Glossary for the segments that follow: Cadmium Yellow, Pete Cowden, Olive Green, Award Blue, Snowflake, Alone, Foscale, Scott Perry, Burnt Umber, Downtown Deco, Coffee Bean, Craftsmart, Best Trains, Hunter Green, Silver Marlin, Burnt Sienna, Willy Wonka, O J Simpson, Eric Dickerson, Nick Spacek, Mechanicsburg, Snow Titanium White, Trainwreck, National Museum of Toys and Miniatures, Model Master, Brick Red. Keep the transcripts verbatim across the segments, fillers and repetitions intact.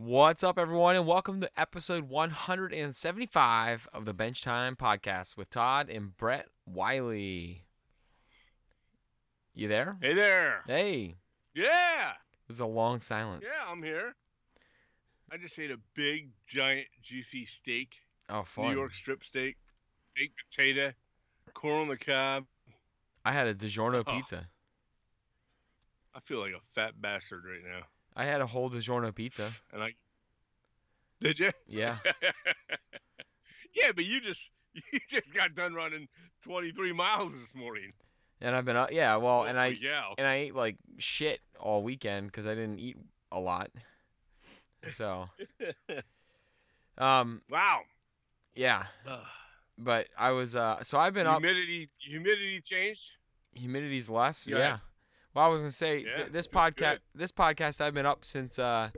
What's up, everyone, and welcome to episode one seventy-five of the Bench Time Podcast with Todd and Brett Wiley. You there? Hey there. Hey. Yeah. There's a long silence. Yeah, I'm here. I just ate a big, giant, juicy steak. Oh, fun. New York strip steak, baked potato, corn on the cob. I had a DiGiorno oh. pizza. I feel like a fat bastard right now. I had a whole DiGiorno pizza. And I did you? Yeah. yeah, but you just you just got done running twenty-three miles this morning. And I've been up, yeah. Well, and I yeah. and I ate like shit all weekend because I didn't eat a lot. So. um. Wow. Yeah. But I was uh. So I've been humidity, up. Humidity humidity changed. Humidity's less. Yeah. yeah. Well, I was gonna say yeah, th- this podcast. This podcast I've been up since uh,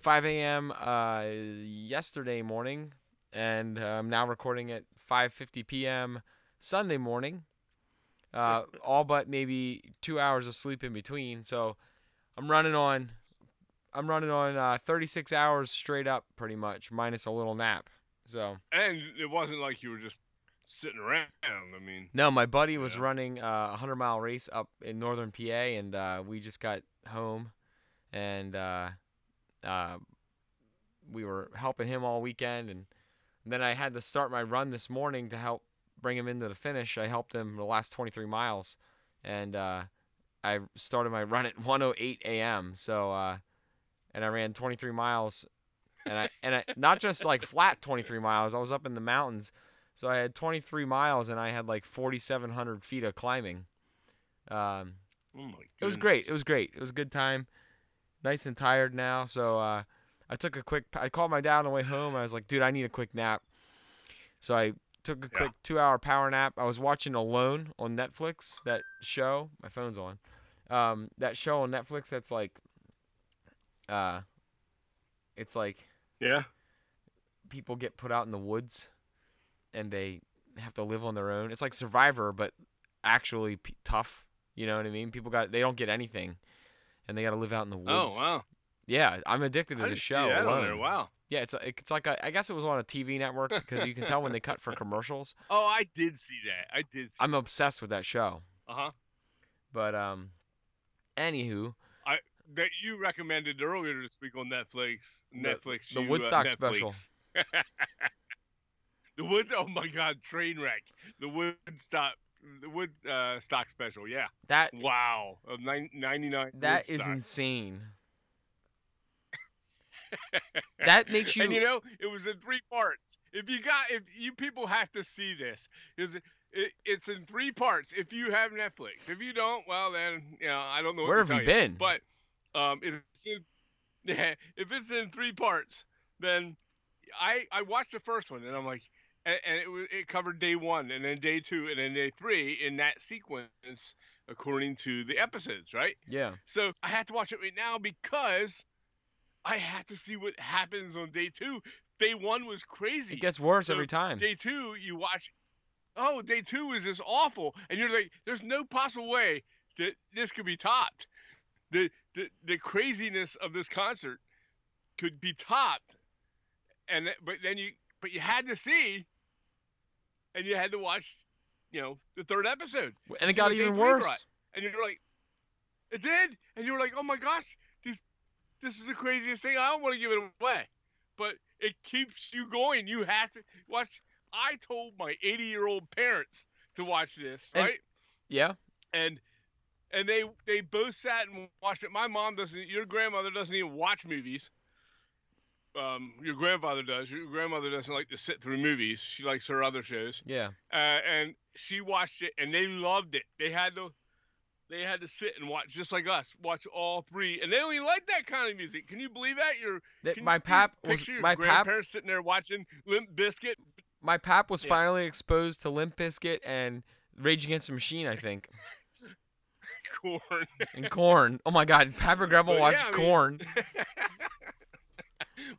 five a.m. uh yesterday morning, and uh, I'm now recording at five fifty p.m. Sunday morning. Uh, all but maybe two hours of sleep in between. So, I'm running on. I'm running on uh, thirty-six hours straight up, pretty much, minus a little nap. So. And it wasn't like you were just sitting around. I mean. No, my buddy was yeah. running uh, a hundred mile race up in northern P A, and uh, we just got home, and uh, uh, we were helping him all weekend, and then I had to start my run this morning to help bring him into the finish. I helped him the last twenty-three miles, and uh, I started my run at one oh eight a.m. So, uh, and I ran twenty-three miles, and I and I not just like flat twenty-three miles. I was up in the mountains, so I had twenty-three miles, and I had like forty-seven hundred feet of climbing. Um, oh my goodness. It was great. It was great. It was a good time. Nice and tired now, so uh, I took a quick. I called my dad on the way home. I was like, dude, I need a quick nap. So I. Took a quick yeah. two-hour power nap. I was watching Alone on Netflix, that show. My phone's on. Um, that show on Netflix that's like, uh, it's like, yeah, people get put out in the woods, and they have to live on their own. It's like Survivor, but actually p- tough. You know what I mean? People got they don't get anything, and they got to live out in the woods. Oh wow! Yeah, I'm addicted to I the show. See that Alone. On there. Wow. Yeah, it's it's like a, I guess it was on a T V network because you can tell when they cut for commercials. Oh, I did see that. I did. see I'm that. obsessed with that show. Uh huh. But um, anywho, I that you recommended earlier this week on Netflix. Netflix. The, the you, Woodstock uh, Netflix. special. the Wood. Oh my God, Trainwreck. The Woodstock. The Wood uh, stock special. Yeah. That. Wow. Of nine, ninety-nine. That Woodstock. Is insane. That makes you. And you know, it was in three parts. If you got, if you people have to see this, is it, it? It's in three parts. If you have Netflix, if you don't, well then, you know, I don't know. What Where to have tell you been? But um, if it's in, yeah, if it's in three parts, then I I watched the first one, and I'm like, and, and it was it covered day one, and then day two, and then day three in that sequence according to the episodes, right? Yeah. So I had to watch it right now because. I have to see what happens on day two. Day one was crazy. It gets worse so every time. Day two, you watch. Oh, day two is just awful, and you're like, "There's no possible way that this could be topped. The the, the craziness of this concert could be topped." And but then you but you had to see, and you had to watch, you know, the third episode, and it got even worse. Brought. And you're like, "It did," and you were like, "Oh my gosh." This is the craziest thing. I don't want to give it away, but it keeps you going. You have to watch. I told my eighty-year-old parents to watch this, right? And, yeah. And and they they both sat and watched it. My mom doesn't. Your grandmother doesn't even watch movies. Um, your grandfather does. Your grandmother doesn't like to sit through movies. She likes her other shows. Yeah. Uh, and she watched it, and they loved it. They had to. They had to sit and watch, just like us, watch all three, and they only like that kind of music. Can you believe that? Your that, my pap was your my grandparents pap, sitting there watching Limp Bizkit. My pap was yeah. finally exposed to Limp Bizkit and Rage Against the Machine, I think. Corn and Corn. Oh my God, Pap and Grandma well, watched yeah, I mean... Corn.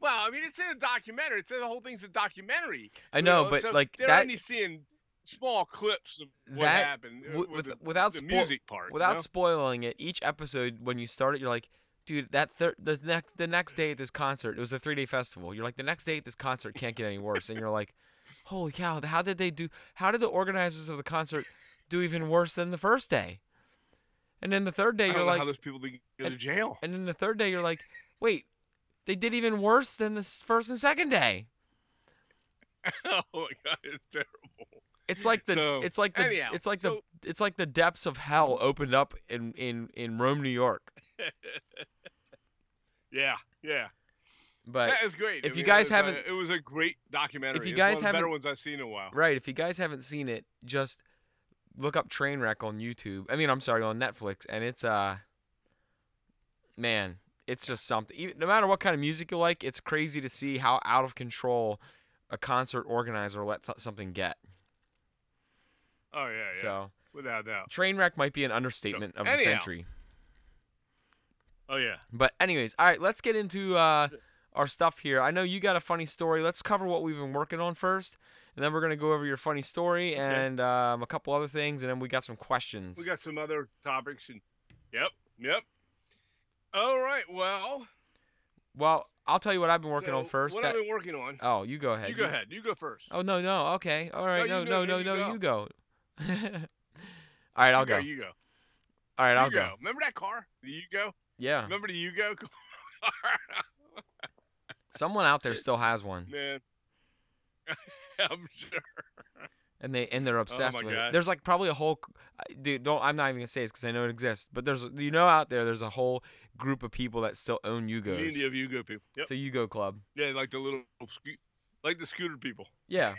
Well, I mean, it's in a documentary. It's in, the whole thing's a documentary. I know, you know? but so like they're that... only seeing. Small clips of what that, happened with, with the, without the spo- music part. Without you know? spoiling it, each episode when you start it, you're like, dude, that thir- the next the next day at this concert, it was a three day festival. You're like, the next day at this concert can't get any worse, and you're like, holy cow, how did they do? How did the organizers of the concert do even worse than the first day? And then the third day, you're like, I don't know how those people didn't go to jail. And then the third day, you're like, wait, they did even worse than the first and second day. Oh my god, it's terrible. It's like the so, it's like the anyhow, it's like so, the it's like the depths of hell opened up in, in, in Rome, New York. Yeah, yeah. But that is great. If I mean, you guys it haven't, a, it was a great documentary. If you guys it's one of the better ones I've seen in a while. Right. If you guys haven't seen it, just look up Trainwreck on YouTube. I mean, I'm sorry, on Netflix, and it's uh, man, it's just something. Even, no matter what kind of music you like, it's crazy to see how out of control a concert organizer let th- something get. Oh yeah, yeah. So without doubt, Trainwreck might be an understatement so, of anyhow. the century. Oh yeah. But anyways, all right, let's get into uh. our stuff here. I know you got a funny story. Let's cover what we've been working on first, and then we're going to go over your funny story and okay. um, a couple other things, and then we got some questions. We got some other topics. And Yep, yep. All right, well. Well, I'll tell you what I've been working so on first. What that... I've been working on. Oh, you go ahead. You go you... ahead. You go first. Oh, no, no. Okay. All right. No, no, no, no. no, you go. No, you go. All right, I'll you go. go. You go. All right, you I'll go. go. Remember that car? The Yugo? Yeah. Remember the Yugo car? Someone out there still has one. Man. I'm sure. And they and they're obsessed oh with God. it. There's like probably a whole dude, don't I'm not even gonna say this because I know it exists, but there's you know out there there's a whole group of people that still own Yugos. Community of Yugo people. Yep. It's a Yugo club. Yeah, like the little like the scooter people. Yeah.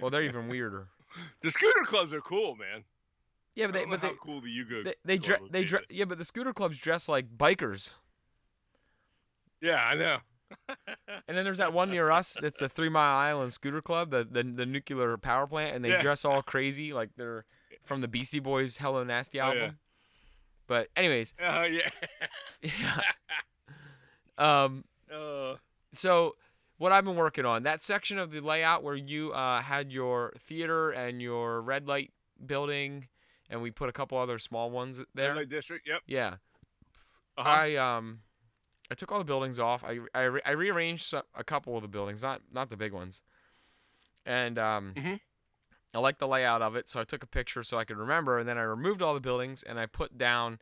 Well, they're even weirder. The scooter clubs are cool, man. Yeah, but they I don't know but how they, cool the Yugo they they, club dre- they dre- yeah, but the scooter clubs dress like bikers. Yeah, I know. And then there's that one near us that's the Three Mile Island Scooter Club, the the, the nuclear power plant, and they yeah. dress all crazy like they're from the Beastie Boys' Hello Nasty album. Oh, yeah. But anyways. Oh, uh, yeah. yeah. Um, uh. So what I've been working on, that section of the layout where you uh, had your theater and your red light building, and we put a couple other small ones there. Red light district, yep. Yeah. Uh-huh. I... um. I took all the buildings off. I I, re- I rearranged a couple of the buildings, not not the big ones. And um, mm-hmm. I liked the layout of it, so I took a picture so I could remember. And then I removed all the buildings, and I put down.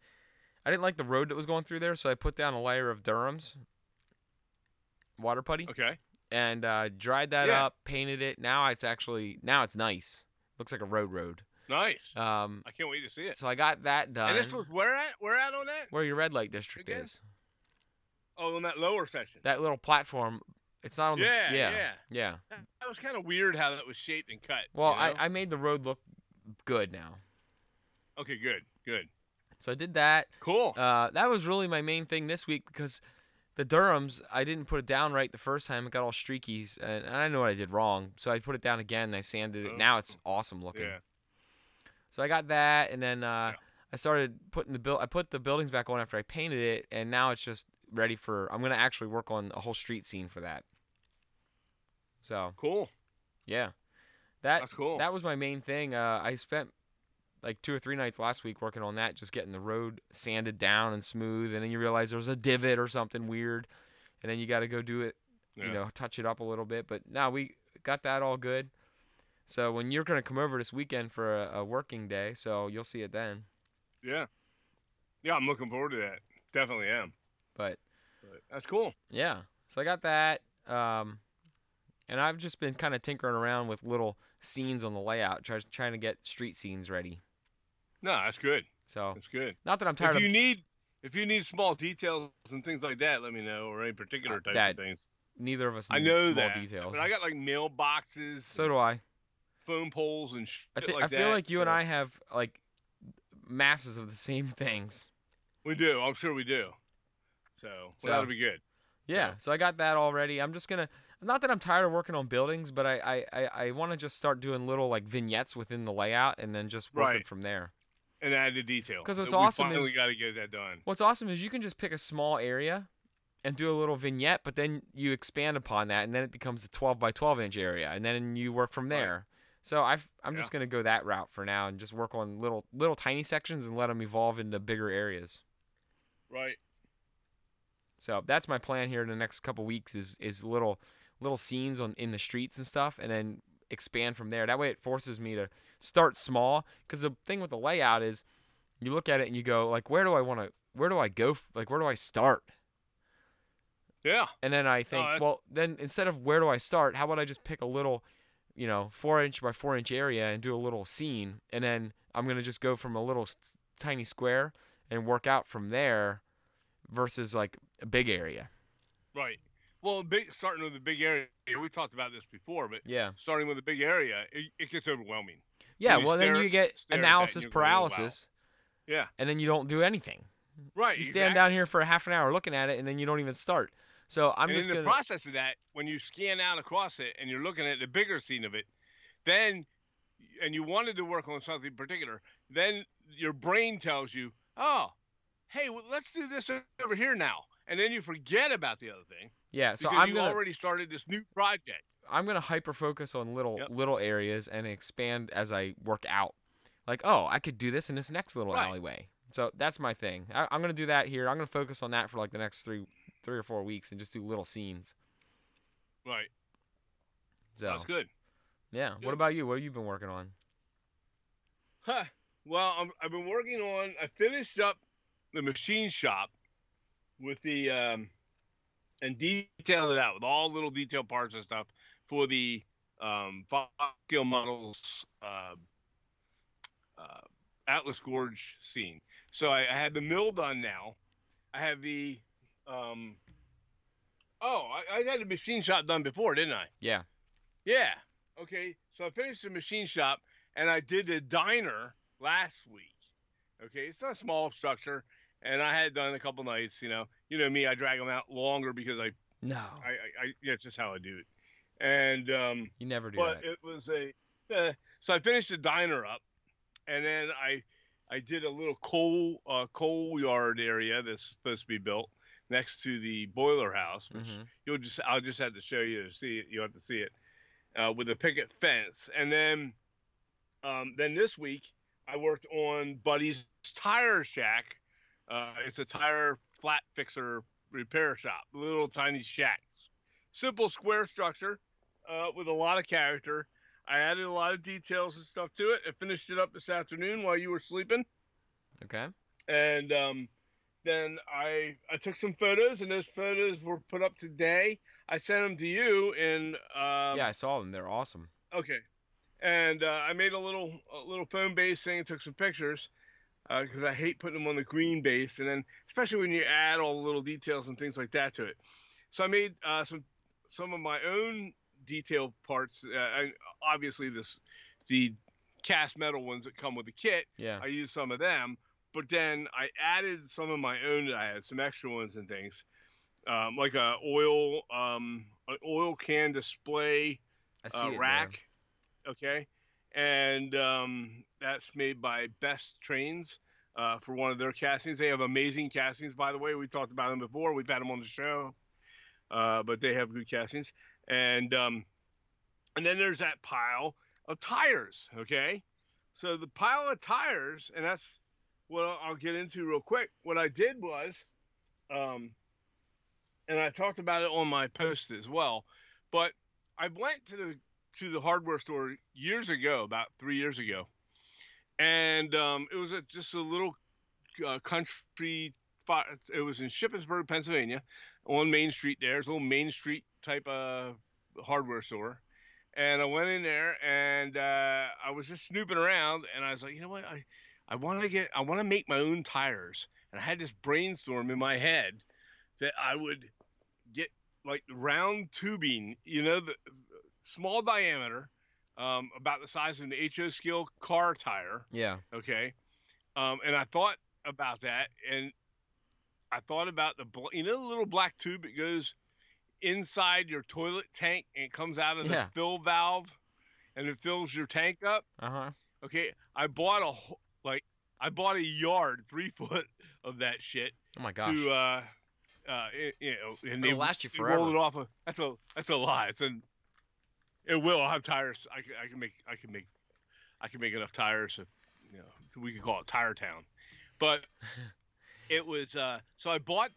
I didn't like the road that was going through there, so I put down a layer of Durham's water putty. Okay. And uh, dried that yeah. up, painted it. Now it's actually now it's nice. Looks like a road road. Nice. Um, I can't wait to see it. So I got that done. And this was where at? Where at on that? Where your red light district Again? is. Oh, on that lower section. That little platform. It's not on yeah, the... Yeah, yeah. Yeah. That was kind of weird how that was shaped and cut. Well, you know? I, I made the road look good now. Okay, good, good. So I did that. Cool. Uh, that was really my main thing this week because the Durham's, I didn't put it down right the first time. It got all streakies, and, and I know what I did wrong. So I put it down again, and I sanded it. Oh. Now it's awesome looking. Yeah. So I got that, and then uh, yeah. I started putting the... Bu- I put the buildings back on after I painted it, and now it's just... ready for I'm gonna actually work on a whole street scene for that. So cool. Yeah, that That's cool. That was my main thing. Uh, I spent like two or three nights last week working on that, just getting the road sanded down and smooth. And then you realize there was a divot or something weird, and then you got to go do it, yeah. you know, touch it up a little bit. But now we got that all good. So when you're gonna come over this weekend for a, a working day, so you'll see it then. Yeah. Yeah, I'm looking forward to that. Definitely am. But that's cool. Yeah. So I got that. Um, and I've just been kind of tinkering around with little scenes on the layout, try, trying to get street scenes ready. No, that's good. So that's good. Not that I'm tired. If you of... need, if you need small details and things like that, let me know, or any particular types that, of things. Neither of us. Need I know small that. Details. But I got like mailboxes. So do I. Foam poles and shit I th- like that. I feel that, like you so. and I have like masses of the same things. We do. I'm sure we do. So, so that'll be good. Yeah. So. so I got that already. I'm just going to, not that I'm tired of working on buildings, but I, I, I, I want to just start doing little like vignettes within the layout and then just work right. it from there. And add the detail. Because what's we awesome finally is. We got to get that done. What's awesome is you can just pick a small area and do a little vignette, but then you expand upon that and then it becomes a twelve by twelve inch area and then you work from there. Right. So I've, I'm yeah. just going to go that route for now and just work on little, little tiny sections and let them evolve into bigger areas. Right. So that's my plan here in the next couple weeks is is little little scenes on in the streets and stuff, and then expand from there. That way it forces me to start small, because the thing with the layout is you look at it and you go, like, where do I want to, where do I go, like, where do I start? Yeah. And then I think, no, well, then instead of where do I start, how about I just pick a little, you know, four inch by four inch area and do a little scene, and then I'm going to just go from a little tiny square and work out from there versus, like, a big area. Right. Well, big, starting with a big area, we talked about this before, but yeah. starting with a big area, it, it gets overwhelming. Yeah, well, stare, then you get analysis paralysis. Go, wow. Yeah. And then you don't do anything. Right. You stand exactly. down here for a half an hour looking at it, and then you don't even start. So I'm and just in gonna... the process of that, when you scan out across it and you're looking at the bigger scene of it, then, and you wanted to work on something particular, then your brain tells you, oh, hey, well, let's do this over here now. And then you forget about the other thing. Yeah, so I'm gonna, already started this new project. I'm gonna hyper focus on little yep. little areas and expand as I work out. Like, oh, I could do this in this next little right. alleyway. So that's my thing. I, I'm gonna do that here. I'm gonna focus on that for like the next three three or four weeks and just do little scenes. Right. So that's good. Yeah. Good. What about you? What have you been working on? Huh. Well, I'm, I've been working on. I finished up the machine shop. With the, um, and detailed it out with all little detail parts and stuff for the, um, Fox-Gill Models, uh, uh, Atlas Gorge scene. So I, I had the mill done now. I have the, um, oh, I, I had the machine shop done before, didn't I? Yeah. Yeah. Okay. So I finished the machine shop and I did the diner last week. Okay. It's not a small structure. And I had done a couple nights, you know. You know me, I drag them out longer because I... No. I, I, I yeah, it's just how I do it. And, um... You never do but that. But it was a... Eh. So I finished the diner up. And then I I did a little coal uh, coal yard area that's supposed to be built next to the boiler house, which mm-hmm. you'll just... I'll just have to show you to see it. You'll have to see it. Uh, with a picket fence. And then... Um, then this week, I worked on Buddy's Tire Shack. Uh, it's a tire flat fixer repair shop, little tiny shack. Simple square structure uh, with a lot of character. I added a lot of details and stuff to it. I finished it up this afternoon while you were sleeping. Okay. And um, then I I took some photos, and those photos were put up today. I sent them to you. And um, yeah, I saw them. They're awesome. Okay. And uh, I made a little a little phone base thing and took some pictures. Because uh, I hate putting them on the green base, and then especially when you add all the little details and things like that to it. So I made uh, some some of my own detail parts. Uh, I, obviously, this the cast metal ones that come with the kit. Yeah. I used some of them, but then I added some of my own that I had, some extra ones and things, um, like a oil um, an oil can display uh, rack. There. Okay. And um, that's made by Best Trains uh, for one of their castings. They have amazing castings, by the way. We talked about them before. We've had them on the show, uh, but they have good castings. And um, and then there's that pile of tires, okay? So the pile of tires, and that's what I'll get into real quick. What I did was, um, and I talked about it on my post as well, but I went to the to the hardware store years ago, about three years ago. And um, it was a, just a little uh, country, it was in Shippensburg, Pennsylvania, on Main Street there. It's a little Main Street type of hardware store. And I went in there and uh, I was just snooping around and I was like, you know what? I, I want to get, I want to make my own tires. And I had this brainstorm in my head that I would get like round tubing, you know, the, small diameter, um, about the size of an H O scale car tire. Yeah. Okay. Um, and I thought about that, and I thought about the, bl- you know, the little black tube that goes inside your toilet tank and it comes out of yeah. the fill valve, and it fills your tank up. Uh huh. Okay. I bought a like I bought a yard, three foot of that shit. Oh my gosh. To uh, uh, it, you know, and it'll they, last you forever. Roll it off. Of, that's a that's a lie. It's a It will. I'll have tires. I can, I can make. I can make. I can make enough tires. If, you know, we can call it Tire Town. But it was uh, so I bought.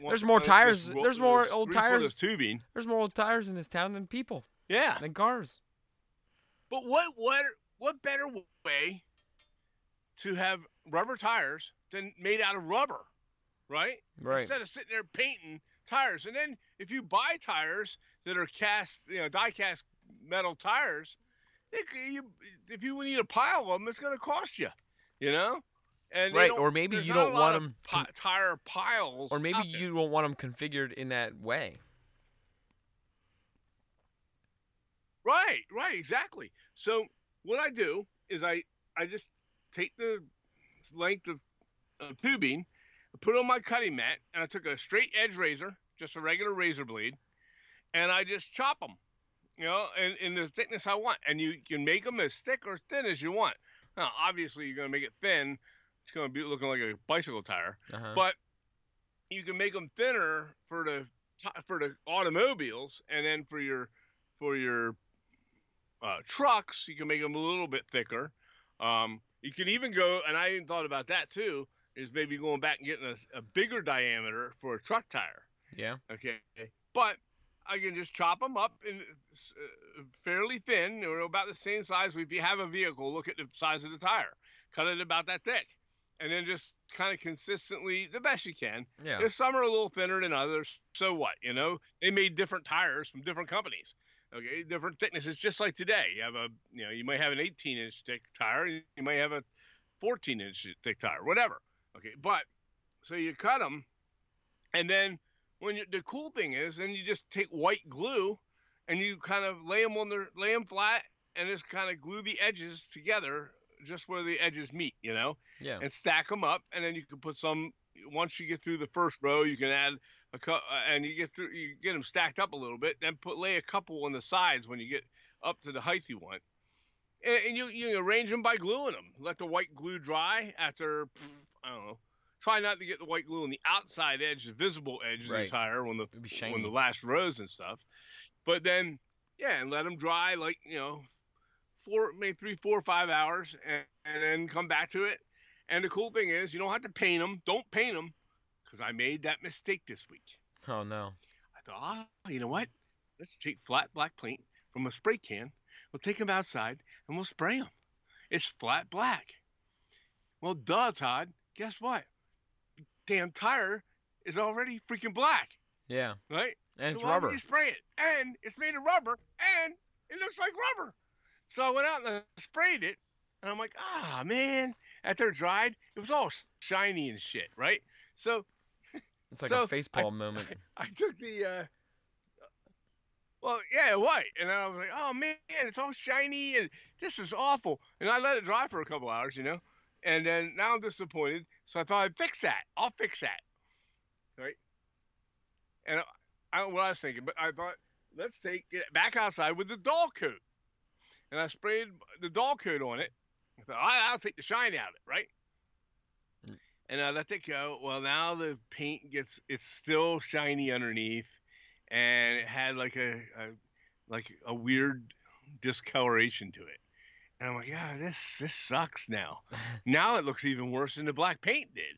One, there's more tires. There's, there's more there's old tires. Tubing. There's more old tires in this town than people. Yeah. Than cars. But what what what better way to have rubber tires than made out of rubber, right? Right. Instead of sitting there painting tires, and then if you buy tires that are cast, you know, die-cast metal tires, it, you, if you need a pile of them, it's going to cost you, you know. And right, or maybe you don't want them pi- tire piles, or maybe you don't want them configured in that way. Right, right, exactly. So what I do is I, I just take the length of, of tubing, put it on my cutting mat, and I took a straight edge razor, just a regular razor blade, and I just chop them, you know, in, in the thickness I want. And you can make them as thick or thin as you want. Now, obviously, you're going to make it thin. It's going to be looking like a bicycle tire, uh-huh. but you can make them thinner for the for the automobiles, and then for your for your uh, trucks, you can make them a little bit thicker. Um, you can even go, and I even thought about that too, is maybe going back and getting a, a bigger diameter for a truck tire. Yeah. Okay. But I can just chop them up in uh, fairly thin, or about the same size. If you have a vehicle, look at the size of the tire, cut it about that thick, and then just kind of consistently the best you can. Yeah. If some are a little thinner than others, so what? You know, they made different tires from different companies. Okay, different thicknesses. Just like today, you have a you know you might have an eighteen inch thick tire, you might have a fourteen inch thick tire, whatever. Okay, but so you cut them, and then. When you, the cool thing is, then you just take white glue, and you kind of lay them on the lay them flat, and just kind of glue the edges together, just where the edges meet, you know. Yeah. And stack them up, and then you can put some. Once you get through the first row, you can add a couple, and you get through, you get them stacked up a little bit, then put lay a couple on the sides when you get up to the height you want, and, and you you arrange them by gluing them. Let the white glue dry after I don't know. Try not to get the white glue on the outside edge, the visible edge right. of the tire when the when the last rows and stuff. But then, yeah, and let them dry like, you know, four, maybe three, four, five hours, and, and then come back to it. And the cool thing is, you don't have to paint them. Don't paint them, because I made that mistake this week. Oh, no. I thought, oh, you know what? Let's take flat black paint from a spray can. We'll take them outside, and we'll spray them. It's flat black. Well, duh, Todd. Guess what? Damn tire is already freaking black. Yeah. Right? And so it's rubber. You spray it. And it's made of rubber, and it looks like rubber. So I went out and I sprayed it, and I'm like, ah, man. After it dried, it was all shiny and shit, right? So it's like so a facepalm moment. I, I took the, uh, well, yeah, white. And I was like, oh, man, it's all shiny, and this is awful. And I let it dry for a couple hours, you know? And then now I'm disappointed. So I thought I'd fix that. I'll fix that, right? And I, I don't know what I was thinking, but I thought, let's take it back outside with the doll coat. And I sprayed the doll coat on it. I thought, I'll take the shine out of it, right? Mm. And I let it go. Well, now the paint gets, it's still shiny underneath. And it had like a, a like a weird discoloration to it. And I'm like, yeah, this this sucks now. Now it looks even worse than the black paint did,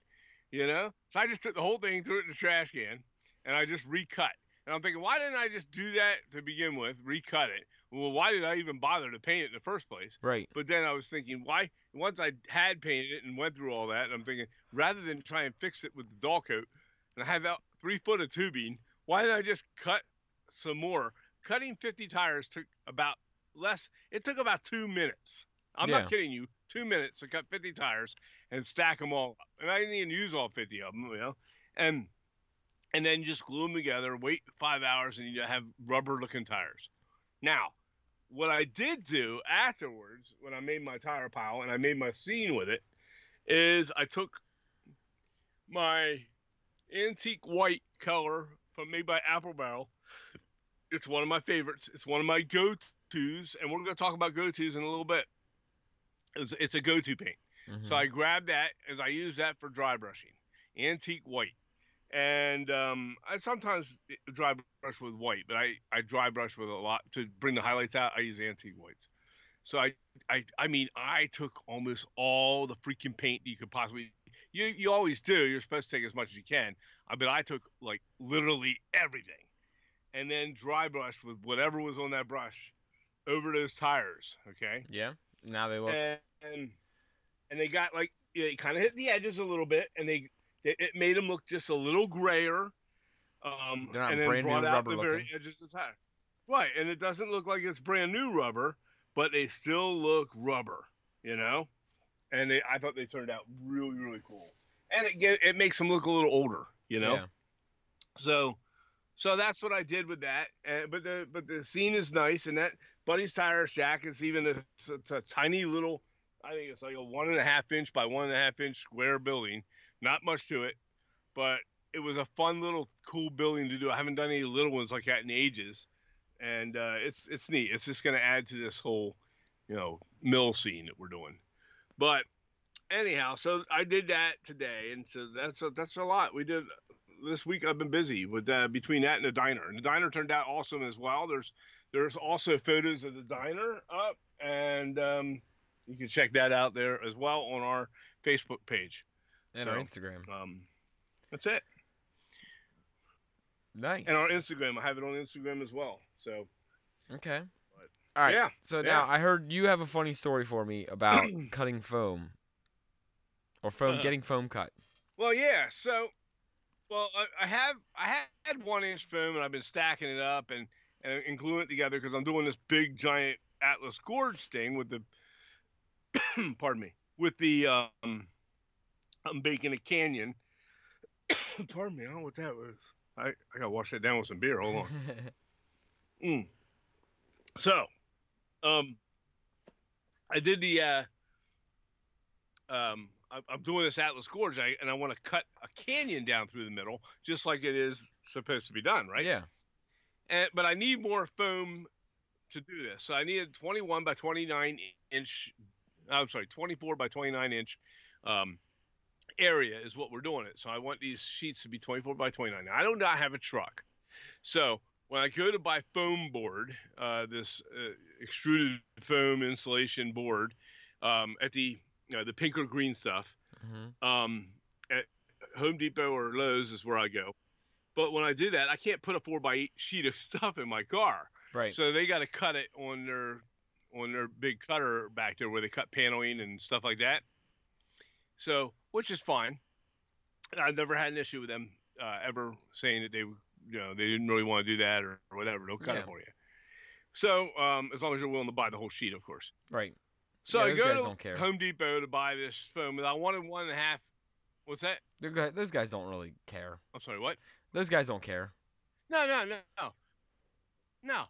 you know? So I just took the whole thing, threw it in the trash can, and I just recut. And I'm thinking, why didn't I just do that to begin with, recut it? Well, why did I even bother to paint it in the first place? Right. But then I was thinking, why? Once I had painted it and went through all that, and I'm thinking, rather than try and fix it with the doll coat, and I have about three foot of tubing, why didn't I just cut some more? Cutting fifty tires took about less it took about two minutes. I'm yeah. not kidding you, two minutes to cut fifty tires and stack them all up, and I didn't even use all fifty of them, you know, and and then just glue them together, wait five hours, and you have rubber looking tires. Now what I did do afterwards, when I made my tire pile and I made my scene with it, is I took my antique white color from made by Apple Barrel. It's one of my favorites. It's one of my go-to. And we're going to talk about go-tos in a little bit. It's, it's a go-to paint. Mm-hmm. So I grabbed that as I use that for dry brushing. Antique white. And um, I sometimes dry brush with white, but I, I dry brush with a lot. To bring the highlights out, I use antique whites. So I, I I mean, I took almost all the freaking paint you could possibly. you you always do. You're supposed to take as much as you can. I mean, I took like literally everything, and then dry brushed with whatever was on that brush over those tires. Okay. Yeah. Now they look. And and, and they got like it kind of hit the edges a little bit, and they, they it made them look just a little grayer. Um, They're not and brand then brought new out the looking. Very edges of the tire. Right, and it doesn't look like it's brand new rubber, but they still look rubber, you know. And they, I thought they turned out really, really cool. And it get, it makes them look a little older, you know. Yeah. So, so that's what I did with that. And, but the but the scene is nice, and that Buddy's Tire Shack is even a, it's a tiny little. I think it's like a one and a half inch by one and a half inch square building. Not much to it, but it was a fun little cool building to do. I haven't done any little ones like that in ages. And uh, it's it's neat. It's just going to add to this whole, you know, mill scene that we're doing. But anyhow, so I did that today, and so that's a, that's a lot. We did this week. I've been busy with uh, between that and the diner. And the diner turned out awesome as well. There's there's also photos of the diner up, and um, you can check that out there as well on our Facebook page and so, our Instagram. Um, that's it. Nice. And our Instagram. I have it on Instagram as well. So, okay. But, all right. Yeah. So yeah. Now I heard you have a funny story for me about cutting foam, or foam uh, getting foam cut. Well, yeah. So, well, I, I have I had one inch foam, and I've been stacking it up and and, and gluing it together because I'm doing this big giant Atlas Gorge thing with the. pardon me. With the um, I'm baking a canyon. Pardon me. I don't know what that was. I, I gotta wash that down with some beer. Hold on. mm. So, um, I did the. Uh, um, I, I'm doing this Atlas Gorge, I, and I want to cut a canyon down through the middle, just like it is supposed to be done, right? Yeah. And but I need more foam to do this, so I needed twenty-one by twenty-nine inch. I'm sorry, twenty-four by twenty-nine inch. Um. Area is what we're doing it. So I want these sheets to be twenty-four by twenty-nine. Now, I do not have a truck. So when I go to buy foam board, uh, this uh, extruded foam insulation board um, at the you know, the pink or green stuff, mm-hmm. um, at Home Depot or Lowe's is where I go. But when I do that, I can't put a four by eight sheet of stuff in my car. Right. So they got to cut it on their on their big cutter back there where they cut paneling and stuff like that. So, which is fine. I've never had an issue with them uh, ever saying that they, you know, they didn't really want to do that or, or whatever. They'll cut yeah. it for you. So, um, as long as you're willing to buy the whole sheet, of course. Right. So yeah, I go to Home Depot to buy this foam, and I wanted one and a half. What's that? Those guys don't really care. I'm sorry, what? Those guys don't care. No, no, no, no. No.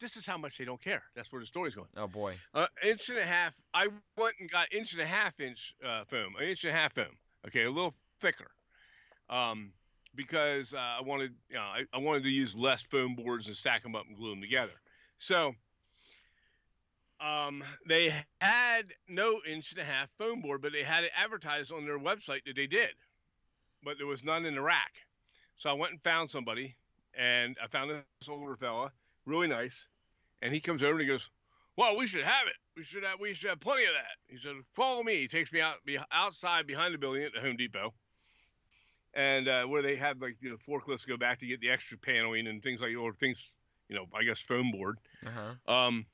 This is how much they don't care. That's where the story's going. Oh, boy. Uh, inch and a half. I went and got inch and a half inch uh, foam, an inch and a half foam. Okay, a little thicker. Um, because uh, I wanted you know, I, I wanted to use less foam boards and stack them up and glue them together. So um, they had no inch and a half foam board, but they had it advertised on their website that they did. But there was none in the rack. So I went and found somebody, and I found this older fella. Really nice, and he comes over and he goes, "Well, we should have it. We should have. We should have plenty of that." He said, "Follow me." He takes me out be outside behind the building at the Home Depot, and uh, where they had like you know forklifts go back to get the extra paneling and things like or things you know I guess foam board. Uh-huh. Um,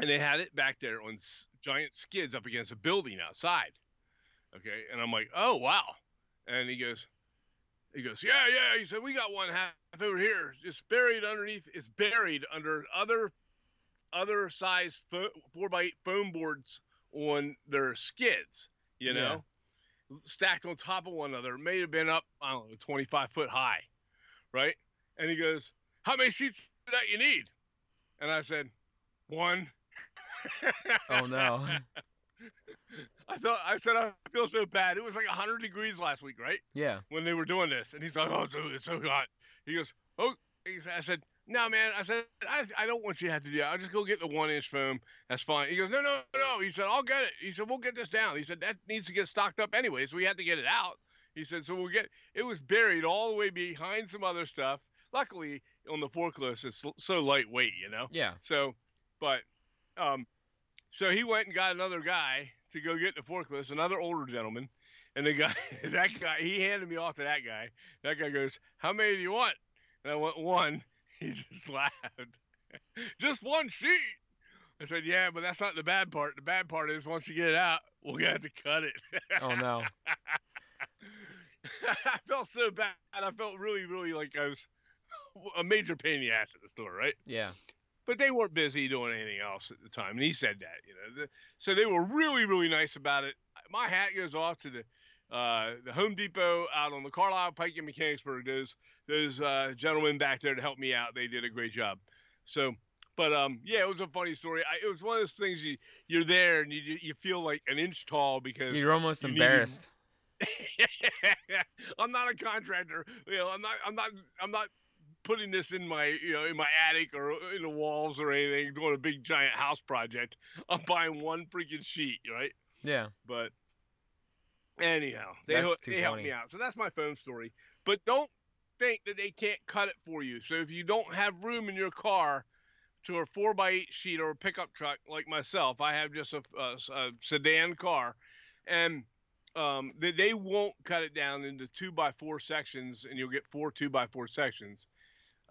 and they had it back there on s- giant skids up against a building outside. Okay, and I'm like, "Oh wow," and he goes. He goes, yeah, yeah. He said, we got one half over here. It's buried underneath. It's buried under other other size fo- four by eight foam boards on their skids, you know, yeah. stacked on top of one another. It may have been up, I don't know, twenty-five foot high, right? And he goes, how many sheets that you need? And I said, one. Oh, no. I thought I said I feel so bad. It was like one hundred degrees last week, right? Yeah. When they were doing this, and he's like, "Oh, it's so, it's so hot." He goes, "Oh," he said, I said, "No, man." I said, I, "I don't want you to have to do that. I'll just go get the one inch foam. That's fine." He goes, "No, no, no." He said, "I'll get it." He said, "We'll get this down." He said, "That needs to get stocked up anyway, so we had to get it out." He said, "So we'll get." It was buried all the way behind some other stuff. Luckily, on the forklifts, it's so lightweight, you know. Yeah. So, but, um. So he went and got another guy to go get the forklift, another older gentleman, And the guy, that guy, he handed me off to that guy. That guy goes, "How many do you want?" And I went, "One." He just laughed. "Just one sheet." I said, "Yeah, but that's not the bad part. The bad part is once you get it out, we're gonna have to cut it." Oh no. I felt so bad. I felt really, really like I was a major pain in the ass at the store, right? Yeah. But they weren't busy doing anything else at the time, and he said that, you know. So they were really, really nice about it. My hat goes off to the uh, the Home Depot out on the Carlisle Pike in Mechanicsburg. Those those uh, gentlemen back there to help me out, they did a great job. So, but um, yeah, it was a funny story. I, it was one of those things you you're there and you you feel like an inch tall because you're almost you embarrassed. Needed... I'm not a contractor. You know, I'm not. I'm not. I'm not. putting this in my, you know, in my attic or in the walls or anything, doing a big giant house project. I'm buying one freaking sheet, right? Yeah. But anyhow, they, ho- they helped me out. So that's my phone story. But don't think that they can't cut it for you. So if you don't have room in your car to a four by eight sheet or a pickup truck like myself, I have just a, a, a sedan car, and um, they, they won't cut it down into two by four sections, and you'll get four two by four sections.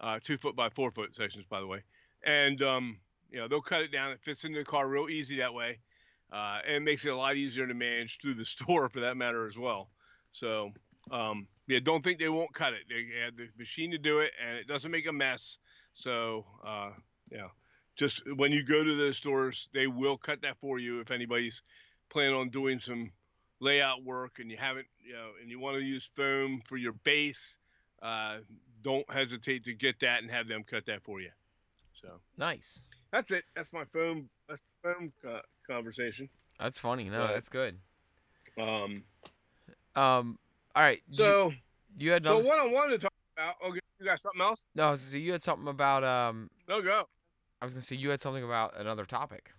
Uh, two foot by four foot sections, by the way. And, um, you know, they'll cut it down. It fits into the car real easy that way. Uh, and it makes it a lot easier to manage through the store for that matter as well. So, um, yeah, don't think they won't cut it. They had the machine to do it, and it doesn't make a mess. So, uh, yeah, just when you go to those stores, they will cut that for you. If anybody's planning on doing some layout work and you haven't, you know, and you want to use foam for your base, uh, don't hesitate to get that and have them cut that for you. So nice. That's it. That's my phone. That's phone co- conversation. That's funny. No, but, that's good. Um. Um. All right. So you, you had so what I wanted to talk about. Okay, you got something else? No. So you had something about um. No go. I was gonna say you had something about another topic.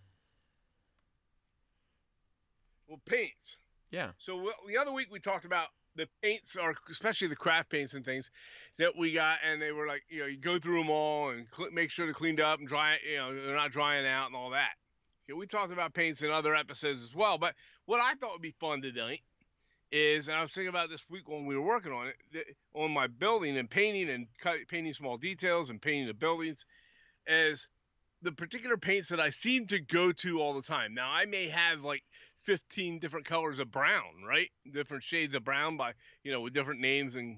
Well, paints. Yeah. So the other week we talked about. The paints are, especially the craft paints and things that we got, and they were like, you know, you go through them all and cl- make sure they're cleaned up and dry, you know, they're not drying out and all that. Okay, we talked about paints in other episodes as well, but what I thought would be fun tonight is, and I was thinking about this week when we were working on it, that, on my building and painting and cut, painting small details and painting the buildings, is the particular paints that I seem to go to all the time. Now, I may have like fifteen different colors of brown, right? Different shades of brown by, you know, with different names and,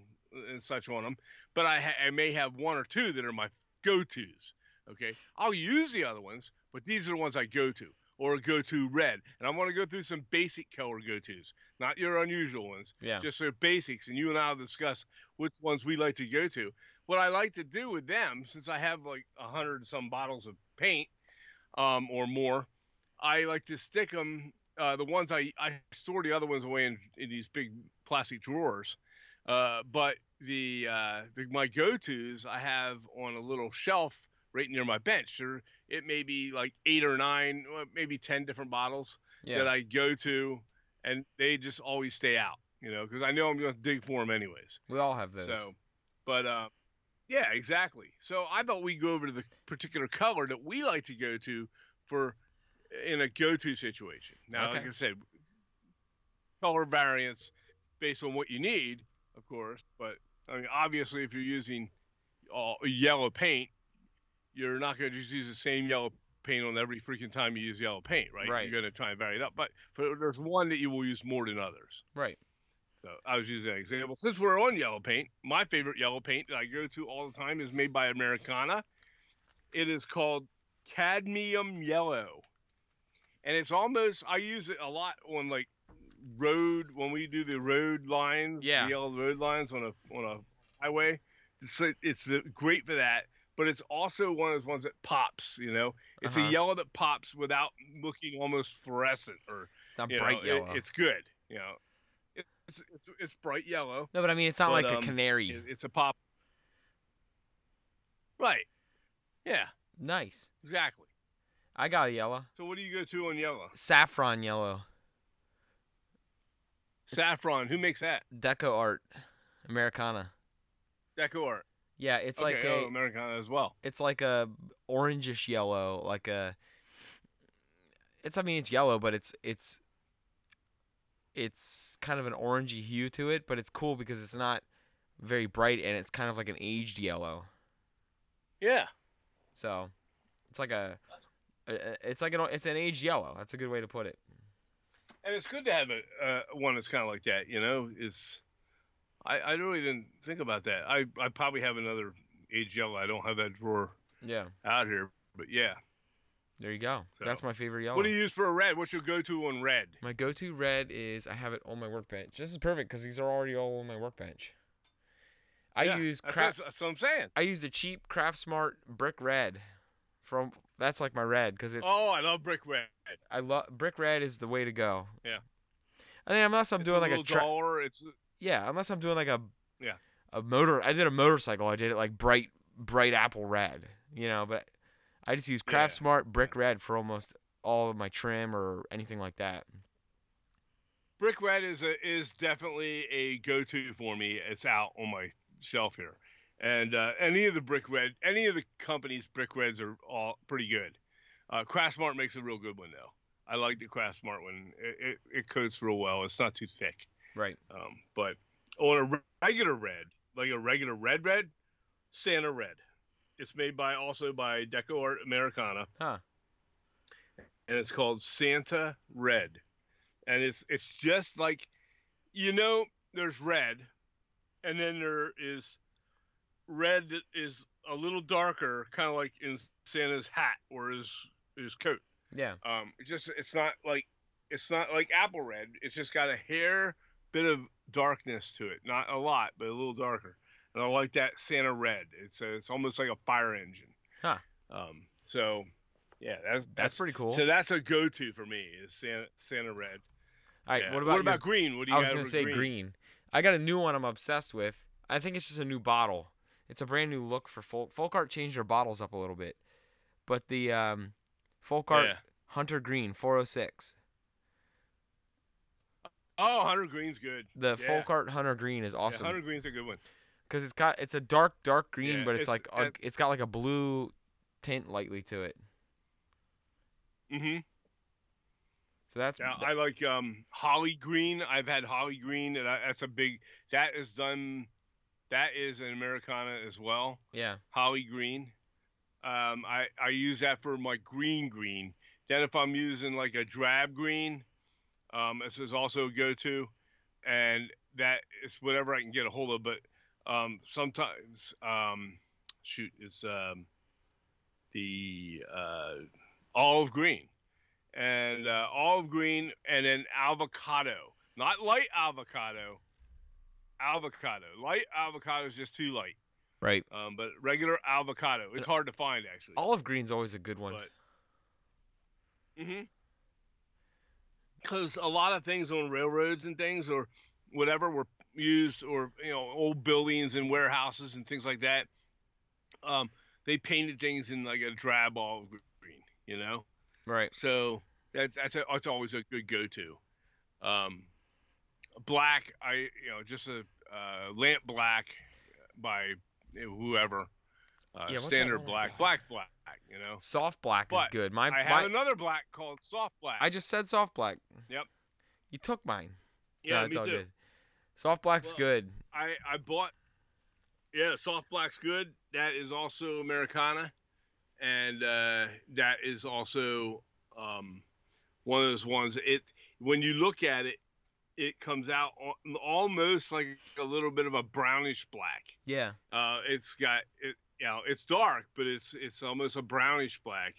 and such on them. But I, ha- I may have one or two that are my go-tos, okay? I'll use the other ones, but these are the ones I go to, or go to red. And I want to go through some basic color go-tos, not your unusual ones, yeah. Just their basics. And you and I will discuss which ones we like to go to. What I like to do with them, since I have like a hundred and some bottles of paint um, or more, I like to stick them. Uh, the ones I, I store the other ones away in, in these big plastic drawers. Uh, but the, uh, the my go-tos I have on a little shelf right near my bench. Or it may be like eight or nine, maybe ten different bottles yeah. that I go to, and they just always stay out, you know, because I know I'm going to dig for them anyways. We all have those. So, but uh, yeah, exactly. So I thought we'd go over to the particular color that we like to go to for in a go-to situation. Now, okay. Like I said, color variants based on what you need, of course, but I mean, obviously if you're using uh, yellow paint, you're not going to just use the same yellow paint on every freaking time you use yellow paint, right? Right. You're going to try and vary it up, but for, there's one that you will use more than others. Right. So I was using that example. Since we're on yellow paint, my favorite yellow paint that I go to all the time is made by Americana. It is called cadmium yellow. And it's almost, I use it a lot on like road, when we do the road lines, yeah. The yellow road lines on a on a highway. It's, it's great for that, but it's also one of those ones that pops, you know? It's uh-huh. a yellow that pops without looking almost fluorescent or, it's not bright know, yellow. It, it's good, you know? It's, it's it's bright yellow. No, but I mean, it's not but, like um, a canary. It, it's a pop. Right. Yeah. Nice. Exactly. I got a yellow. So what do you go to on yellow? Saffron yellow. Saffron. Who makes that? Deco Art. Americana. Deco Art. Yeah, it's okay, like oh, a... Americana as well. It's like a orangish yellow, like a... It's, I mean, it's yellow, but it's it's it's kind of an orangey hue to it, but it's cool because it's not very bright and it's kind of like an aged yellow. Yeah. So it's like a, it's like an it's an aged yellow. That's a good way to put it. And it's good to have a uh, one that's kind of like that. You know, it's I, I really didn't think about that. I, I probably have another aged yellow. I don't have that drawer. Yeah. Out here, but yeah. There you go. So, that's my favorite yellow. What do you use for a red? What's your go-to on red? My go-to red is I have it on my workbench. This is perfect because these are already all on my workbench. I yeah, use craft. That's, that's what I'm saying. I use the cheap Craftsmart Brick Red. From that's like my red because it's. Oh, I love Brick Red. I love Brick Red is the way to go. Yeah. I mean, unless I'm it's doing a like a tra- dollar, it's. Yeah, unless I'm doing like a. Yeah. A motor. I did a motorcycle. I did it like bright, bright apple red. You know, but. I just use Craftsmart yeah. Brick Red for almost all of my trim or anything like that. Brick Red is a, is definitely a go-to for me. It's out on my shelf here, and uh, any of the Brick Red, any of the companies' Brick Reds are all pretty good. Uh, Craftsmart makes a real good one though. I like the Craftsmart one. It, it it coats real well. It's not too thick. Right. Um, but on a regular red, like a regular red red, Santa Red. It's made by also by Deco Art Americana, huh? And it's called Santa Red, and it's it's just like, you know, there's red, and then there is red that is a little darker, kind of like in Santa's hat or his his coat. Yeah. Um. It just it's not like it's not like apple red. It's just got a hair bit of darkness to it, not a lot, but a little darker. And I like that Santa Red. It's a, it's almost like a fire engine. Huh. Um. So, yeah, that's that's, that's pretty cool. So that's a go-to for me is Santa Santa Red. All right. Yeah. What about what about your, green? What do you? I was gonna say green? green. I got a new one I'm obsessed with. I think it's just a new bottle. It's a brand new look for Folk. Folkart changed their bottles up a little bit, but the um, Folkart yeah. Hunter Green four oh six. Oh, Hunter Green's good. The yeah. Folkart Hunter Green is awesome. Yeah, Hunter Green's a good one. Cause it's got it's a dark dark green, yeah, but it's, it's like a, it's got like a blue tint lightly to it. Mhm. So that's yeah. That. I like um Holly Green. I've had Holly Green, and I, that's a big that is done. That is an Americana as well. Yeah. Holly Green. Um, I I use that for my green green. Then if I'm using like a drab green, um, this is also a go-to, and that is whatever I can get a hold of, but. Um, sometimes, um, shoot, it's, um, the, uh, olive green and, uh, olive green and then avocado, not light avocado, avocado, light avocado is just too light. Right. Um, but regular avocado, it's hard to find actually. Olive green's always a good one. But, mm-hmm. Cause a lot of things on railroads and things or whatever were used or you know old buildings and warehouses and things like that um they painted things in like a drab olive green, you know right so that's that's, a, that's always a good go-to. Um black, I you know just a uh lamp black by whoever uh yeah, standard black black black you know soft black but is good. My I have my... another black called soft black. I just said soft black. Yep, you took mine. Yeah, no, me too good. Soft black's well, good. I, I bought, yeah, soft black's good. That is also Americana, and uh, that is also um, one of those ones. It when you look at it, it comes out almost like a little bit of a brownish black. Yeah. Uh, it's got it. You know, it's dark, but it's it's almost a brownish black,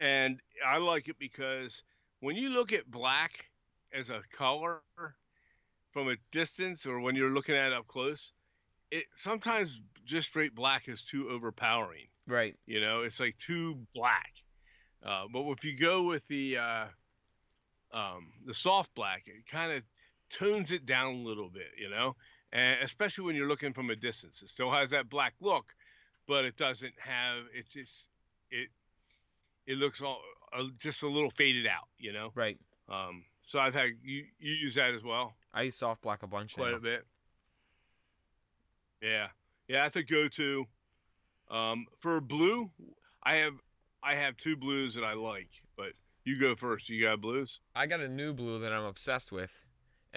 and I like it because when you look at black as a color. From a distance or when you're looking at it up close, it sometimes just straight black is too overpowering. Right. You know, it's like too black. Uh, but if you go with the, uh, um, the soft black, it kind of tones it down a little bit, you know, and especially when you're looking from a distance, it still has that black look, but it doesn't have, it's just, it, it looks all uh, just a little faded out, you know? Right. Um, so I've had, you, you use that as well. I use soft black a bunch. Quite now. a bit. Yeah. Yeah, that's a go-to. Um, for blue, I have I have two blues that I like, but you go first. You got blues? I got a new blue that I'm obsessed with.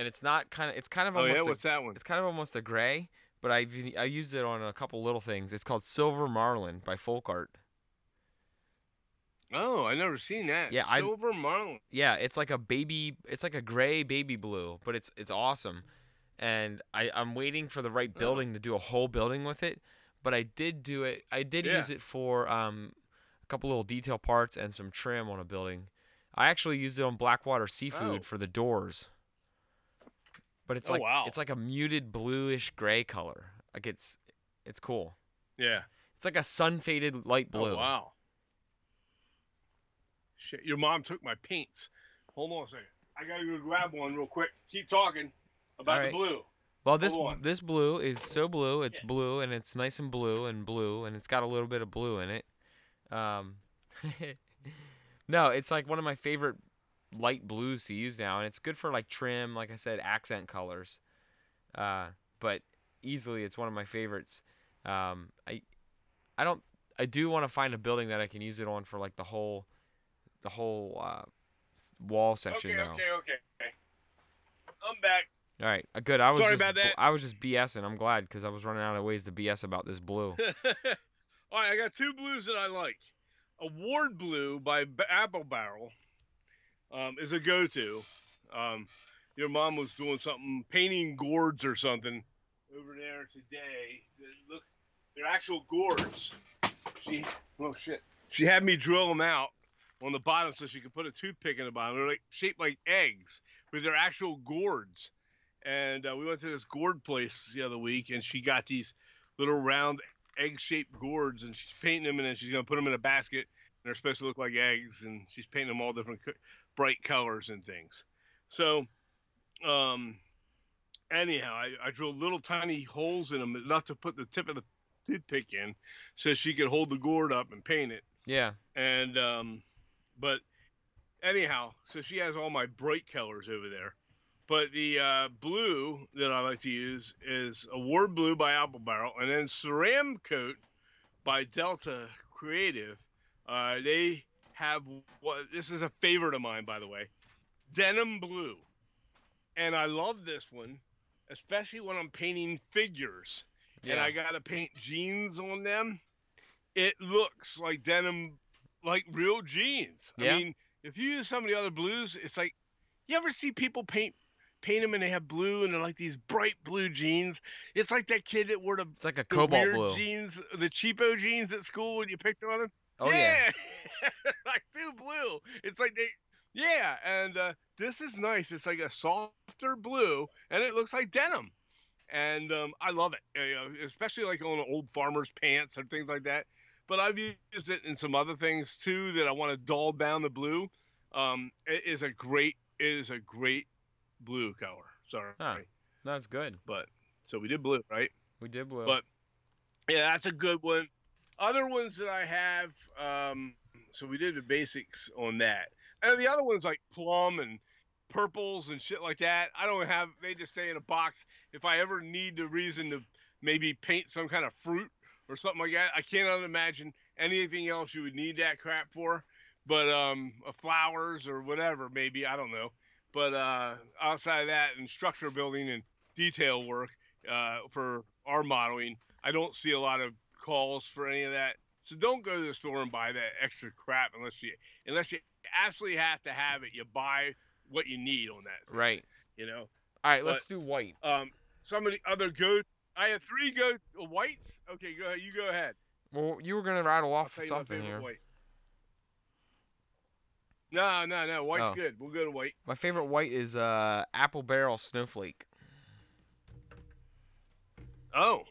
and it's not kind of it's kind of almost oh yeah, what's a, that one? It's kind of almost a gray, but I I used it on a couple little things. It's called Silver Marlin by Folkart. Oh, I never seen that. Yeah, Silver I, Marlin. Yeah, it's like a baby. It's like a gray baby blue, but it's it's awesome. And I I'm waiting for the right building oh. to do a whole building with it. But I did do it. I did yeah. use it for um a couple little detail parts and some trim on a building. I actually used it on Blackwater Seafood oh. for the doors. But it's oh, like wow. it's like a muted bluish gray color. Like it's it's cool. Yeah. It's like a sun faded light blue. Oh wow. Shit, your mom took my paints. Hold on a second. I gotta go grab one real quick. Keep talking about right. the blue. Well, this this blue is so blue. It's Shit. blue, and it's nice and blue and blue, and it's got a little bit of blue in it. Um, no, it's like one of my favorite light blues to use now, and it's good for like trim, like I said, accent colors. Uh, but easily, it's one of my favorites. Um, I, I don't. I do want to find a building that I can use it on for like the whole. The whole uh, wall section. Okay, now. okay, okay, okay. I'm back. All right, good. I was Sorry just, about that. I was just BSing. I'm glad because I was running out of ways to B S about this blue. All right, I got two blues that I like. Award Blue by Apple Barrel um, is a go-to. Um, your mom was doing something, painting gourds or something over there today. Look, they're actual gourds. She, oh shit. She had me drill them out on the bottom so she could put a toothpick in the bottom. They're like shaped like eggs, but they're actual gourds. And uh, we went to this gourd place the other week, and she got these little round egg-shaped gourds, and she's painting them, and then she's going to put them in a basket, and they're supposed to look like eggs, and she's painting them all different co- bright colors and things. So um, anyhow, I, I drilled little tiny holes in them, enough to put the tip of the toothpick in so she could hold the gourd up and paint it. Yeah. And... Um, But anyhow, so she has all my bright colors over there. But the uh, blue that I like to use is Award Blue by Apple Barrel, and then Ceram Coat by Delta Creative. Uh, they have what this is a favorite of mine, by the way, Denim Blue, and I love this one, especially when I'm painting figures yeah. and I gotta paint jeans on them. It looks like denim. Like real jeans. Yeah. I mean, if you use some of the other blues, it's like, you ever see people paint paint them and they have blue and they're like these bright blue jeans? It's like that kid that wore the, it's like a the cobalt weird blue. jeans, the cheapo jeans at school when you picked on them. Oh, yeah. yeah. Like, too blue. It's like they, yeah. And uh, this is nice. It's like a softer blue and it looks like denim. And um, I love it, uh, especially like on old farmer's pants or things like that. But I've used it in some other things too that I want to dull down the blue. Um, it is a great, it is a great blue color. Sorry, huh. That's good. But so we did blue, right? We did blue. But yeah, that's a good one. Other ones that I have, um, so we did the basics on that, and the other ones like plum and purples and shit like that. I don't have; they just stay in a box. If I ever need the reason to maybe paint some kind of fruit or something like that, I cannot imagine anything else you would need that crap for, but um, flowers or whatever, maybe, I don't know. But uh, outside of that and structure building and detail work uh, for our modeling, I don't see a lot of calls for any of that. So don't go to the store and buy that extra crap unless you unless you absolutely have to have it. You buy what you need on that. Sense, right. You know. All right, but, let's do white. Um, some of the other goats. I have three go whites. Okay, go ahead. You go ahead. Well, you were gonna rattle off something here. White. No, no, no. White's oh. good. We'll go to white. My favorite white is uh, Apple Barrel Snowflake. Oh.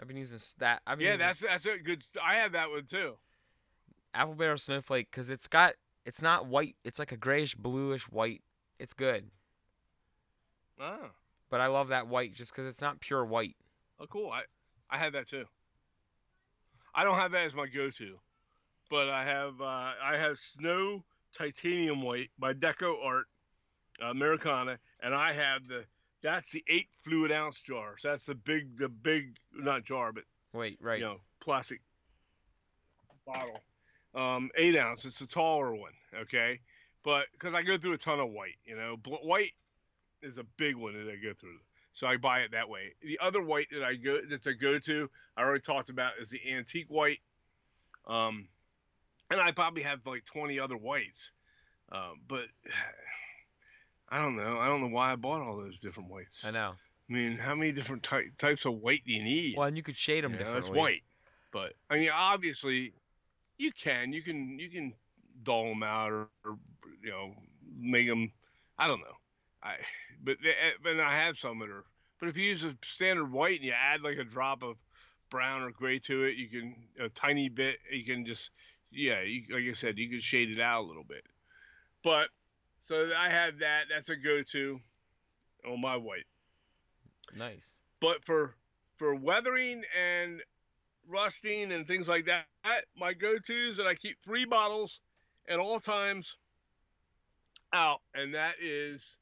I've been using that. I've been yeah, using that's that's a good. St- I have that one too. Apple Barrel Snowflake, because it's got it's not white. It's like a grayish bluish white. It's good. Oh. But I love that white just because it's not pure white. Oh, cool. I, I have that too. I don't have that as my go-to, but I have uh, I have Snow Titanium White by Deco Art, uh, Americana, and I have the that's the eight fluid ounce jar. So that's the big the big not jar but wait right you know plastic bottle, um, eight ounce. It's the taller one, okay. But because I go through a ton of white, you know, Bl- white. is a big one that I go through. So I buy it that way. The other white that I go that's a go-to, I already talked about, is the antique white. Um, and I probably have like twenty other whites. Uh, but I don't know. I don't know why I bought all those different whites. I know. I mean, how many different ty- types of white do you need? Well, and you could shade them you know, differently. That's white. But, I mean, obviously, you can. You can you can dull them out or, or you know, make them, I don't know. I, but and I have some that are. But if you use a standard white and you add like a drop of brown or gray to it, you can a tiny bit. You can just yeah. You, like I said, you can shade it out a little bit. But so I have that. That's a go-to on my white. Nice. But for for weathering and rusting and things like that, my go-tos that I keep three bottles at all times out, and that is.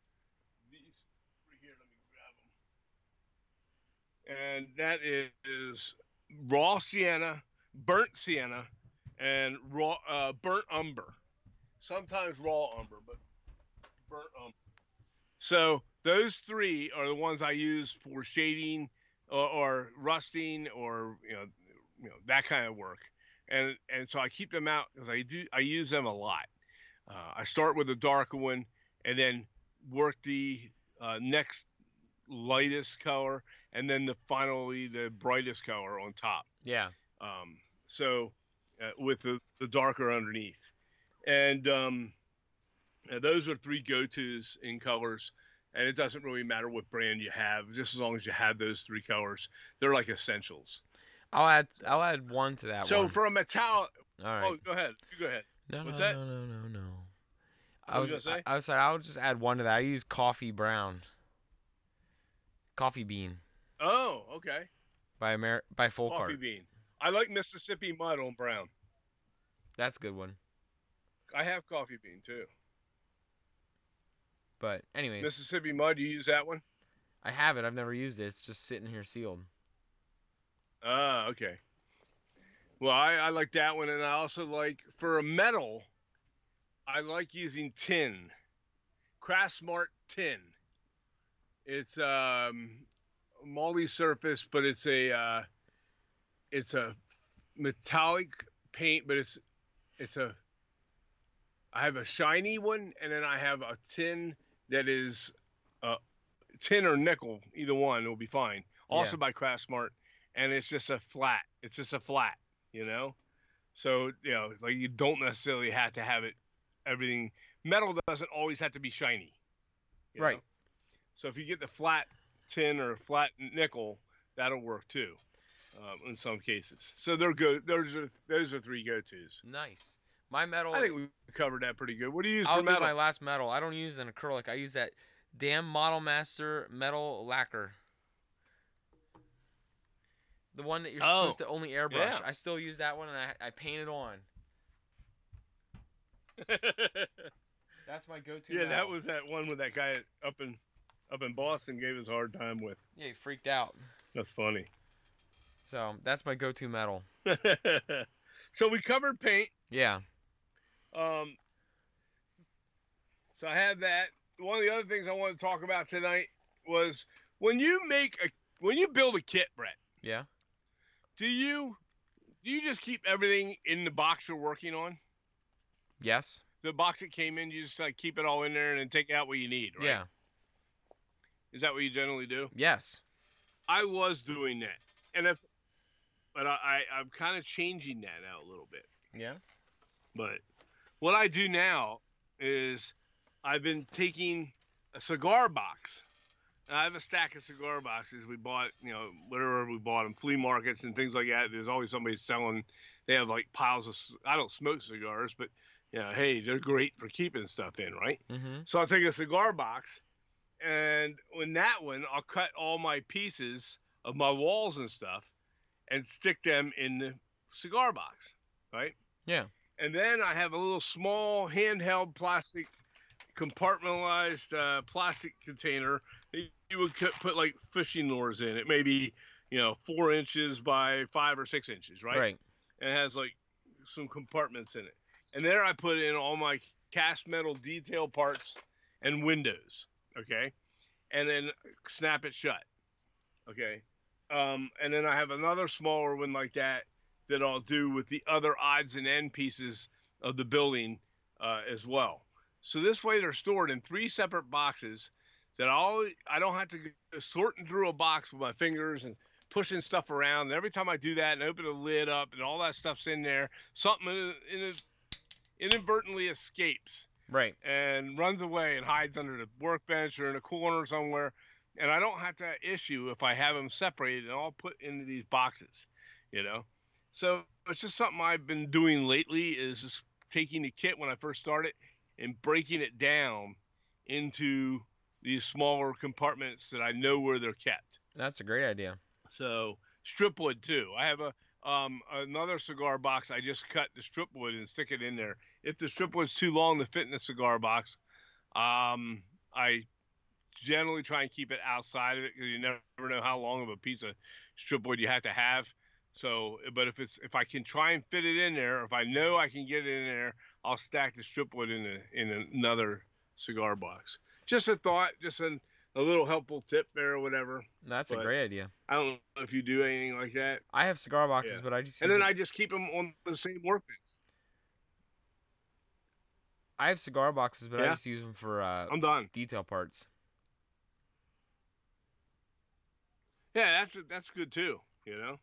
And that is raw sienna, burnt sienna, and raw uh, burnt umber. Sometimes raw umber, but burnt umber. So those three are the ones I use for shading or, or rusting or you know, you know that kind of work. And and so I keep them out because I do I use them a lot. Uh, I start with a darker one and then work the uh, next. Lightest color and then the finally the brightest color on top. Yeah. Um. So uh, with the, the darker underneath, and um, uh, those are three go-tos in colors, and it doesn't really matter what brand you have, just as long as you have those three colors, they're like essentials. I'll add I'll add one to that. So one. So for a metallic. All right. Oh, go ahead. You go ahead. No, What's no, that? no, no, no, no. What I was, was I, I was like, I'll just add one to that. I use coffee brown. Coffee Bean. Oh, okay. By Amer by Folkart. Coffee Bean. I like Mississippi Mud on brown. That's a good one. I have Coffee Bean too. But anyway. Mississippi Mud, you use that one? I have it. I've never used it. It's just sitting here sealed. Ah, uh, okay. Well, I, I like that one, and I also like for a metal, I like using tin. Craftsmart tin. It's um, moly surface, but it's a uh, it's a metallic paint, but it's it's a I have a shiny one, and then I have a tin that is uh, tin or nickel, either one will be fine. Also yeah. by Craftsmart, and it's just a flat. It's just a flat, you know. So you know, like you don't necessarily have to have it. Everything metal doesn't always have to be shiny, you right? Know? So if you get the flat tin or flat nickel, that'll work too, um, in some cases. So they're good. Those are those are three go-tos. Nice. My metal. I think we covered that pretty good. What do you use I'll for metal? I'll do my last metal. I don't use an acrylic. I use that damn Model Master metal lacquer. The one that you're oh, supposed to only airbrush. Yeah. I still use that one, and I I paint it on. That's my go-to. Yeah, metal. That was that one with that guy up in. Up in Boston gave us a hard time with. Yeah, he freaked out. That's funny. So that's my go-to metal. So we covered paint. Yeah. Um. So I had that. One of the other things I wanted to talk about tonight was when you make a when you build a kit, Brett. Yeah. Do you do you just keep everything in the box you're working on? Yes. The box it came in, you just like keep it all in there and then take out what you need, right? Yeah. Is that what you generally do? Yes. I was doing that. And if but I, I, I'm kind of changing that out a little bit. Yeah. But what I do now is I've been taking a cigar box. And I have a stack of cigar boxes. We bought, you know, whatever we bought them, flea markets and things like that. There's always somebody selling. They have like piles of, I don't smoke cigars, but, you know, hey, they're great for keeping stuff in, right? Mm-hmm. So I'll take a cigar box. And in that one, I'll cut all my pieces of my walls and stuff and stick them in the cigar box, right? Yeah. And then I have a little small handheld plastic, compartmentalized uh, plastic container that you would put, like, fishing lures in. It may be, you know, four inches by five or six inches, right? Right. And it has, like, some compartments in it. And there I put in all my cast metal detail parts and windows. Okay, and then snap it shut. Okay. Um, and then I have another smaller one like that that I'll do with the other odds and end pieces of the building uh, as well. So this way they're stored in three separate boxes that I'll, I don't have to go sorting through a box with my fingers and pushing stuff around. And every time I do that and open the lid up and all that stuff's in there, something inadvertently escapes. Right. And runs away and hides under the workbench or in a corner somewhere. And I don't have that issue if I have them separated and all put into these boxes, you know. So it's just something I've been doing lately is just taking the kit when I first started and breaking it down into these smaller compartments that I know where they're kept. That's a great idea. So strip wood, too. I have a um, another cigar box. I just cut the strip wood and stick it in there. If the strip wood's too long to fit in the cigar box, um, I generally try and keep it outside of it because you never know how long of a piece of strip wood you have to have. So, but if it's if I can try and fit it in there, if I know I can get it in there, I'll stack the strip wood in a, in another cigar box. Just a thought, just an, a little helpful tip there or whatever. That's but a great idea. I don't know if you do anything like that. I have cigar boxes, yeah. but I just and then it. I just keep them on the same workbench. I have cigar boxes, but yeah. I just use them for uh, I'm done. detail parts. Yeah, that's that's good too, you know.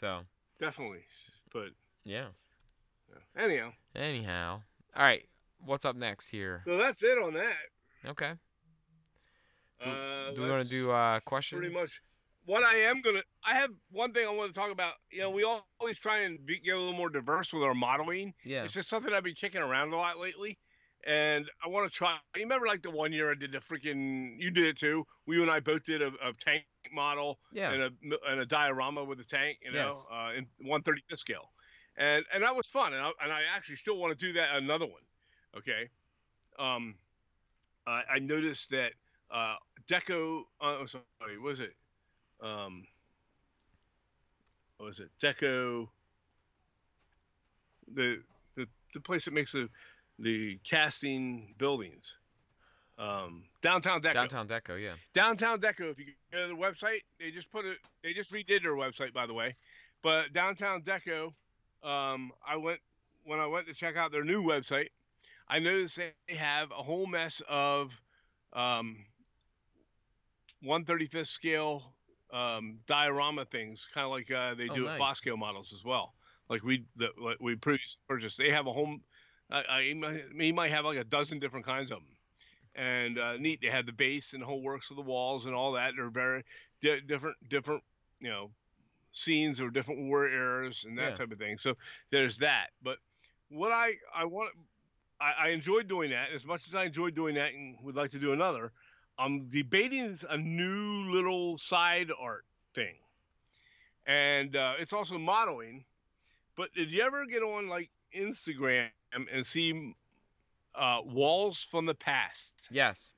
So definitely, but yeah. yeah. Anyhow. Anyhow, all right. What's up next here? So that's it on that. Okay. Do, uh, do we want to do uh, questions? Pretty much. What I am gonna, I have one thing I want to talk about. You know, we always try and be, get a little more diverse with our modeling. Yeah. It's just something I've been kicking around a lot lately, and I want to try. You remember, like the one year I did the freaking, you did it too. We and I both did a, a tank model yeah. and a and a diorama with a tank, you know, yes. uh, in one thirty-fifth scale, and and that was fun, and I, and I actually still want to do that another one. Okay. Um, I, I noticed that. Uh, Deco, uh, sorry, what was it? Um, what was it? Deco, the the the place that makes the the casting buildings. Um, Downtown Deco. Downtown Deco, yeah. Downtown Deco. If you go to their website, they just put it. They just redid their website, by the way. But Downtown Deco, um, I went when I went to check out their new website. I noticed they have a whole mess of um. one thirty-fifth scale um, diorama things, kind of like uh, they oh, do nice. at Bosco models as well. Like we the, like we previously purchased, they have a home. Uh, I, he, might, he might have like a dozen different kinds of them, and uh, neat. They have the base and the whole works of the walls and all that. They're very di- different, different, you know, scenes or different war eras and that yeah. type of thing. So there's that. But what I I want, I, I enjoyed doing that as much as I enjoyed doing that, and would like to do another. I'm debating a new little side art thing. And uh, it's also modeling. But did you ever get on, like, Instagram and see uh, Walls from the Past? Yes.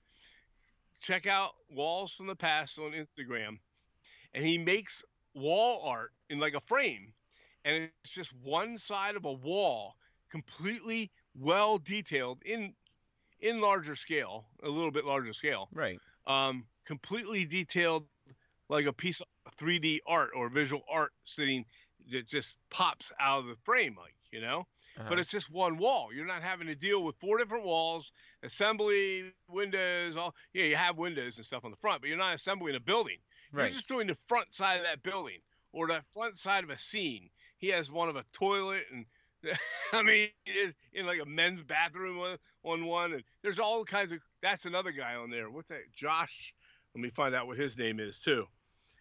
Check out Walls from the Past on Instagram. And he makes wall art in, like, a frame. And it's just one side of a wall completely well detailed in in larger scale, a little bit larger scale. Right. Um, completely detailed, like a piece of three D art or visual art sitting that just pops out of the frame, like, you know? Uh-huh. But it's just one wall. You're not having to deal with four different walls, assembly, windows, all. Yeah, you have windows and stuff on the front, but you're not assembling a building. Right. You're just doing the front side of that building or the front side of a scene. He has one of a toilet and I mean, in like a men's bathroom on, on one, and there's all kinds of. That's another guy on there. What's that? Josh. Let me find out what his name is too.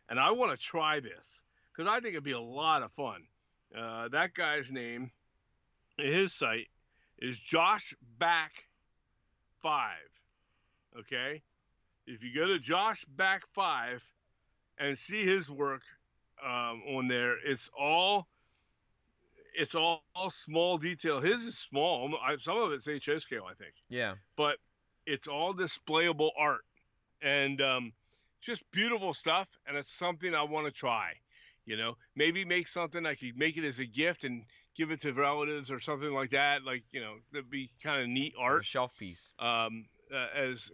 And I want to try this because I think it'd be a lot of fun. Uh, that guy's name, his site is Josh Back Five. Okay, if you go to Josh Back Five and see his work um, on there, it's all. It's all, all small detail. His is small. Some of it's H O scale, I think. Yeah. But it's all displayable art and um, just beautiful stuff. And it's something I want to try. You know, maybe make something I could make it as a gift and give it to relatives or something like that. Like, you know, that'd be kind of neat art. A shelf piece. Um, uh, as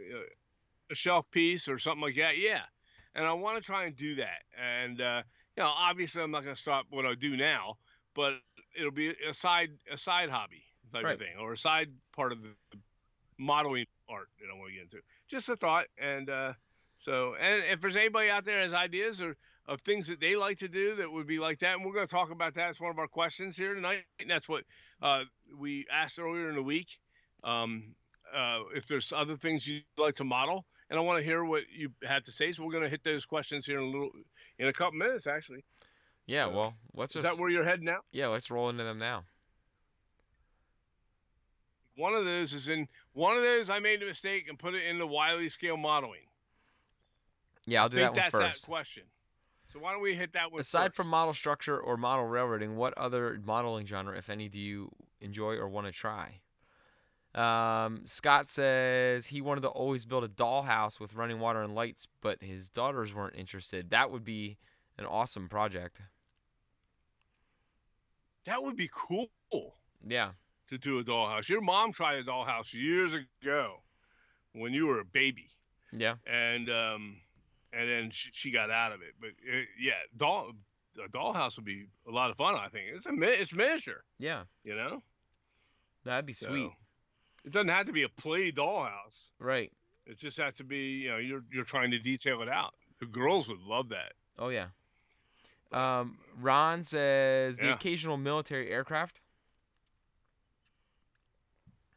a shelf piece or something like that. Yeah. And I want to try and do that. And, uh, you know, obviously I'm not going to stop what I do now, but it'll be a side, a side hobby type right. of thing, or a side part of the modeling art that I want to get into. Just a thought. And, uh, so, and if there's anybody out there has ideas or of things that they like to do that would be like that, and we're going to talk about that. It's one of our questions here tonight. And that's what, uh, we asked earlier in the week. Um, uh, if there's other things you'd like to model, and I want to hear what you had to say. So we're going to hit those questions here in a little, in a couple minutes, actually. Yeah. Uh, well, let's just, is that where you're heading now? Yeah. Let's roll into them now. One of those is in one of those. I made a mistake and put it into Wiley scale modeling. Yeah, I'll do I think that one that's first. That question. So why don't we hit that one? Aside first? From model structure or model railroading, what other modeling genre, if any, do you enjoy or want to try? Um, Scott says he wanted to always build a dollhouse with running water and lights, but his daughters weren't interested. That would be an awesome project. That would be cool. Yeah. To do a dollhouse. Your mom tried a dollhouse years ago when you were a baby. Yeah. And, um... and then she got out of it, but it, yeah, doll a dollhouse would be a lot of fun. I think it's a it's miniature. Yeah, you know, that'd be sweet. So, it doesn't have to be a play dollhouse, right? It just has to be, you know, you're you're trying to detail it out. The girls would love that. Oh yeah. Um, Ron says the yeah. occasional military aircraft.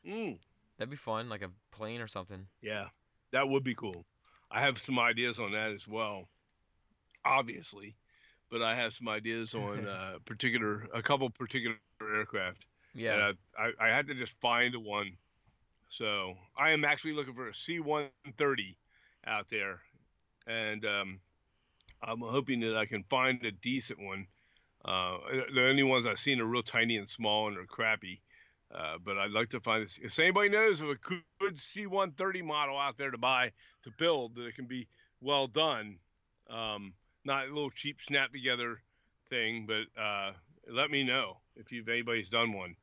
Mm. That'd be fun, like a plane or something. Yeah, that would be cool. I have some ideas on that as well, obviously, but I have some ideas on uh, particular, a couple particular aircraft. Yeah. I, I, I had to just find one. So I am actually looking for a C one thirty out there, and um, I'm hoping that I can find a decent one. Uh, the only ones I've seen are real tiny and small and are crappy, uh, but I'd like to find this. If anybody knows of a good C one thirty model out there to buy, to build, that it can be well done, um, not a little cheap snap together thing, but uh, let me know if you've anybody's done one.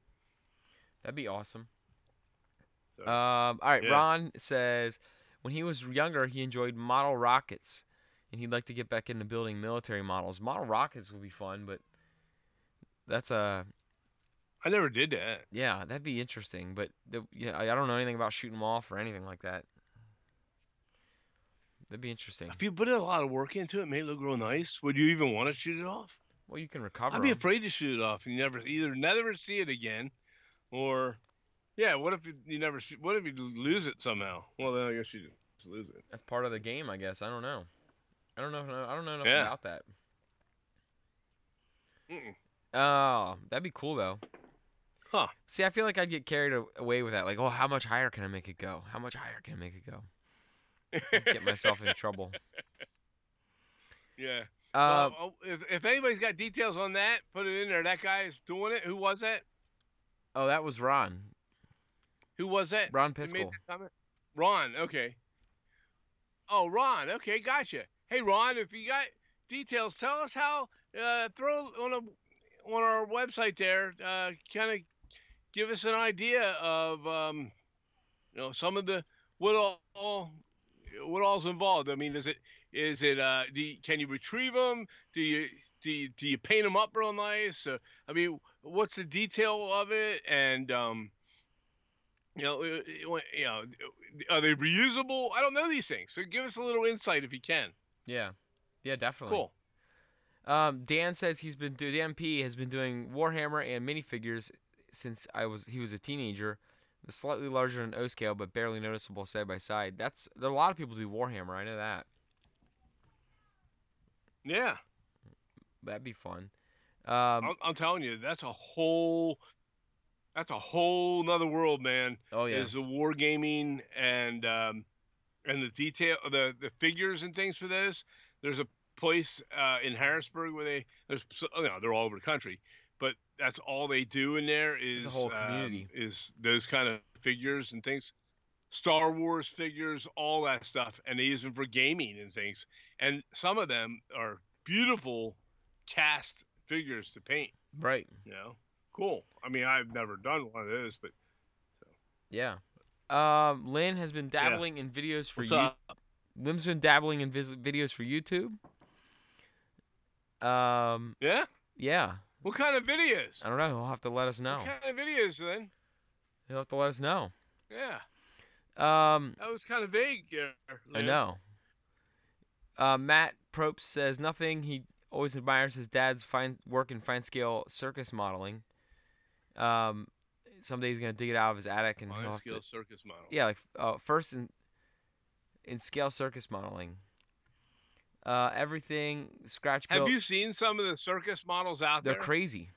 That'd be awesome. So, um, all right, yeah. Ron says when he was younger, he enjoyed model rockets, and he'd like to get back into building military models. Model rockets would be fun, but that's a I never did that. Yeah, that'd be interesting, but the, yeah, I don't know anything about shooting them off or anything like that. That'd be interesting. If you put a lot of work into it, made it look real nice, would you even want to shoot it off? Well, you can recover. I'd be them. afraid to shoot it off. You never either never see it again, or yeah, what if you, you never? What if you lose it somehow? Well, then I guess you just lose it. That's part of the game, I guess. I don't know. I don't know. I don't know enough yeah. about that. Mm-mm. Oh, that'd be cool though. Huh. See, I feel like I'd get carried away with that. Like, oh, how much higher can I make it go? How much higher can I make it go? I'd get myself in trouble. Yeah. Uh, well, if if anybody's got details on that, put it in there. That guy is doing it. Who was that? Oh, that was Ron. Who was that? Ron Piskel. Made that comment? Ron, okay. Oh, Ron, okay, gotcha. Hey, Ron, if you got details, tell us how. Uh, throw on a on our website there. Uh, kind of. Give us an idea of, um, you know, some of the what all, what all's involved. I mean, is it is it uh, do you, can you retrieve them? Do you do you, do you paint them up real nice? Uh, I mean, what's the detail of it? And um, you know, you know, are they reusable? I don't know these things. So give us a little insight if you can. Yeah, yeah, definitely. Cool. Um, Dan says he's been doing Dan P has been doing Warhammer and minifigures since I was he was a teenager. The slightly larger than O scale but barely noticeable side by side. That's there are a lot of people do Warhammer, I know that. Yeah. That'd be fun. Um, I'm, I'm telling you, that's a whole that's a whole nother world, man. Oh yeah. Is the wargaming and um, and the detail the, the figures and things for this. There's a place uh, in Harrisburg where they there's you know, they're all over the country. But that's all they do in there is the whole community. Um, is those kind of figures and things, Star Wars figures, all that stuff, and they use them for gaming and things. And some of them are beautiful cast figures to paint. Right. You know, cool. I mean, I've never done one of those, but so. yeah. Um, Lynn has been dabbling yeah. in videos for What's you- up? Lim's been dabbling in vis- videos for YouTube. Um. Yeah. Yeah. What kind of videos? I don't know. He'll have to let us know. What kind of videos then? He'll have to let us know. Yeah. Um. That was kind of vague. There, I know. Uh, Matt Probst says nothing. He always admires his dad's fine work in fine scale circus modeling. Um, someday he's gonna dig it out of his attic and fine scale to, circus model. Yeah, like uh, first in in scale circus modeling. Uh, everything scratch built. Have you seen some of the circus models out They're there? They're crazy.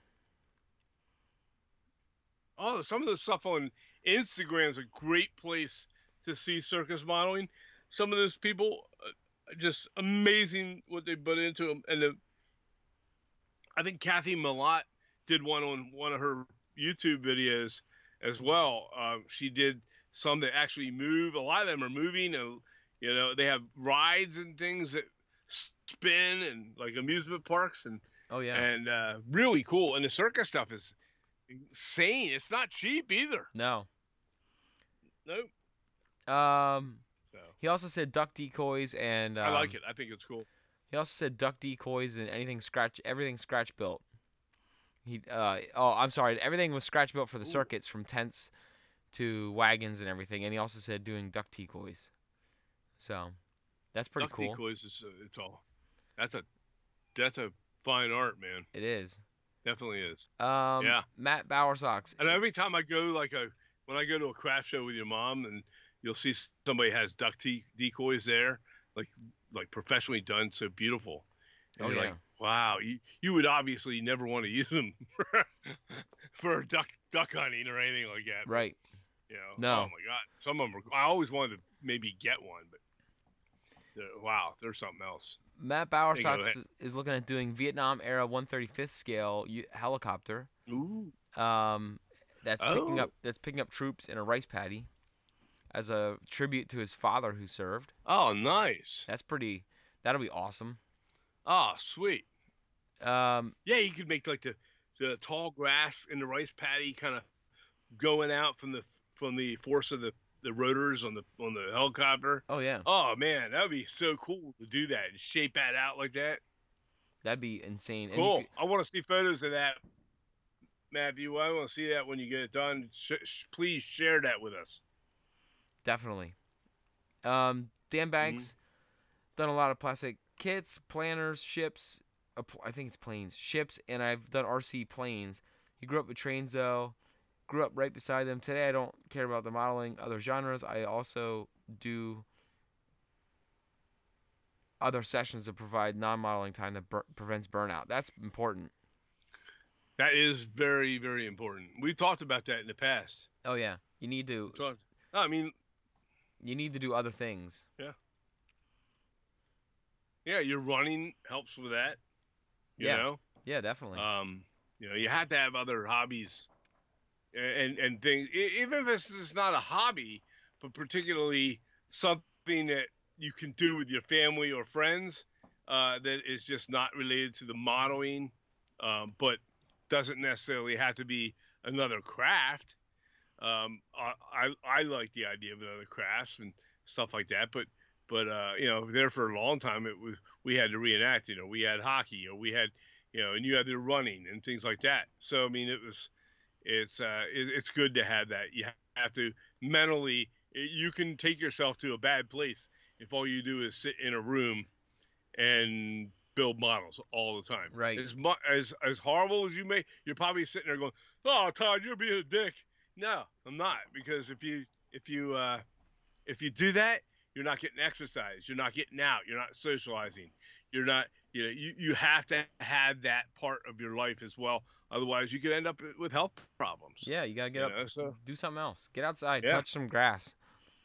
Oh, some of the stuff on Instagram is a great place to see circus modeling. Some of those people, uh, just amazing what they put into them. And the, I think Kathy Millot did one on one of her YouTube videos as well. Uh, she did some that actually move. A lot of them are moving. And, you know, they have rides and things that spin and like amusement parks and oh yeah and uh really cool. And the circus stuff is insane. It's not cheap either. No. Nope. Um so. He also said duck decoys and um, I like it. I think it's cool. He also said duck decoys and anything scratch everything scratch built. He uh oh I'm sorry, everything was scratch built for the Ooh. circuits, from tents to wagons and everything, and he also said doing duck decoys. So that's pretty Duck cool. Duck decoys is uh, it's all. That's a that's a fine art, man. It is. Definitely is. Um, yeah. Matt Bowersox. And every time I go, like a when I go to a craft show with your mom, and you'll see somebody has duck te- decoys there, like like professionally done, so beautiful. And oh you're yeah. Like, wow, you, you would obviously never want to use them for, for duck duck hunting or anything like that. Right. Yeah. You know, no. Oh my God. Some of them. Were, I always wanted to maybe get one, but. Wow, there's something else. Matt Bowersox is looking at doing Vietnam era one thirty-fifth scale u- helicopter. Ooh. Um, that's oh. picking up that's picking up troops in a rice paddy, as a tribute to his father who served. Oh, nice. That's pretty. That'll be awesome. Oh, sweet. Um, yeah, you could make like the, the tall grass in the rice paddy, kind of going out from the from the force of the. the rotors on the on the helicopter. Oh yeah. Oh man, that would be so cool to do that and shape that out like that. That'd be insane. Cool. And could... I want to see photos of that, Matthew. I want to see that when you get it done. Sh- sh- please share that with us. Definitely. Um, Dan Banks mm-hmm. done a lot of plastic kits, planners, ships. Uh, I think it's planes, ships, and I've done R C planes. He grew up with trains though. Grew up right beside them. Today I don't care about the modeling other genres. I also do other sessions that provide non-modeling time that bur- prevents burnout. That's important. That is very, very important. We've talked about that in the past. Oh, yeah. You need to... Talk- no, I mean... You need to do other things. Yeah. Yeah, your running helps with that. You yeah. know? Yeah, definitely. Um, you know, you have to have other hobbies... And and things, even if it's, it's not a hobby, but particularly something that you can do with your family or friends uh, that is just not related to the modeling, um, but doesn't necessarily have to be another craft. Um, I, I I like the idea of another crafts and stuff like that, but but uh, you know, there for a long time it was we had to reenact. You know, we had hockey, or we had, you know, and you had the running and things like that. So I mean, it was. It's uh, it, it's good to have that. You have to mentally. It, you can take yourself to a bad place if all you do is sit in a room and build models all the time. Right. As mu- as as horrible as you may, you're probably sitting there going, "Oh, Todd, you're being a dick." No, I'm not, because if you if you uh, if you do that, you're not getting exercise. You're not getting out. You're not socializing. You're not. You know, you, you have to have that part of your life as well. Otherwise, you could end up with health problems. Yeah, you got to get up, know, so. Do something else. Get outside, yeah. Touch some grass.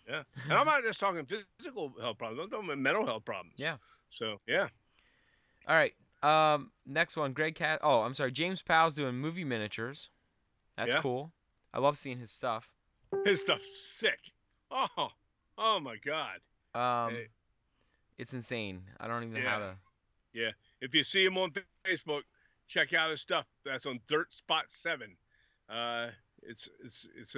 Yeah. And I'm not just talking physical health problems. I'm talking about mental health problems. Yeah. So, yeah. All right. Um, next one, Greg Cat. Oh, I'm sorry. James Powell's doing movie miniatures. That's yeah. cool. I love seeing his stuff. His stuff's sick. Oh, oh my God. Um, hey. It's insane. I don't even know yeah. how to. Yeah, if you see him on Facebook, check out his stuff. That's on Dirt Spot Seven. Uh, it's it's it's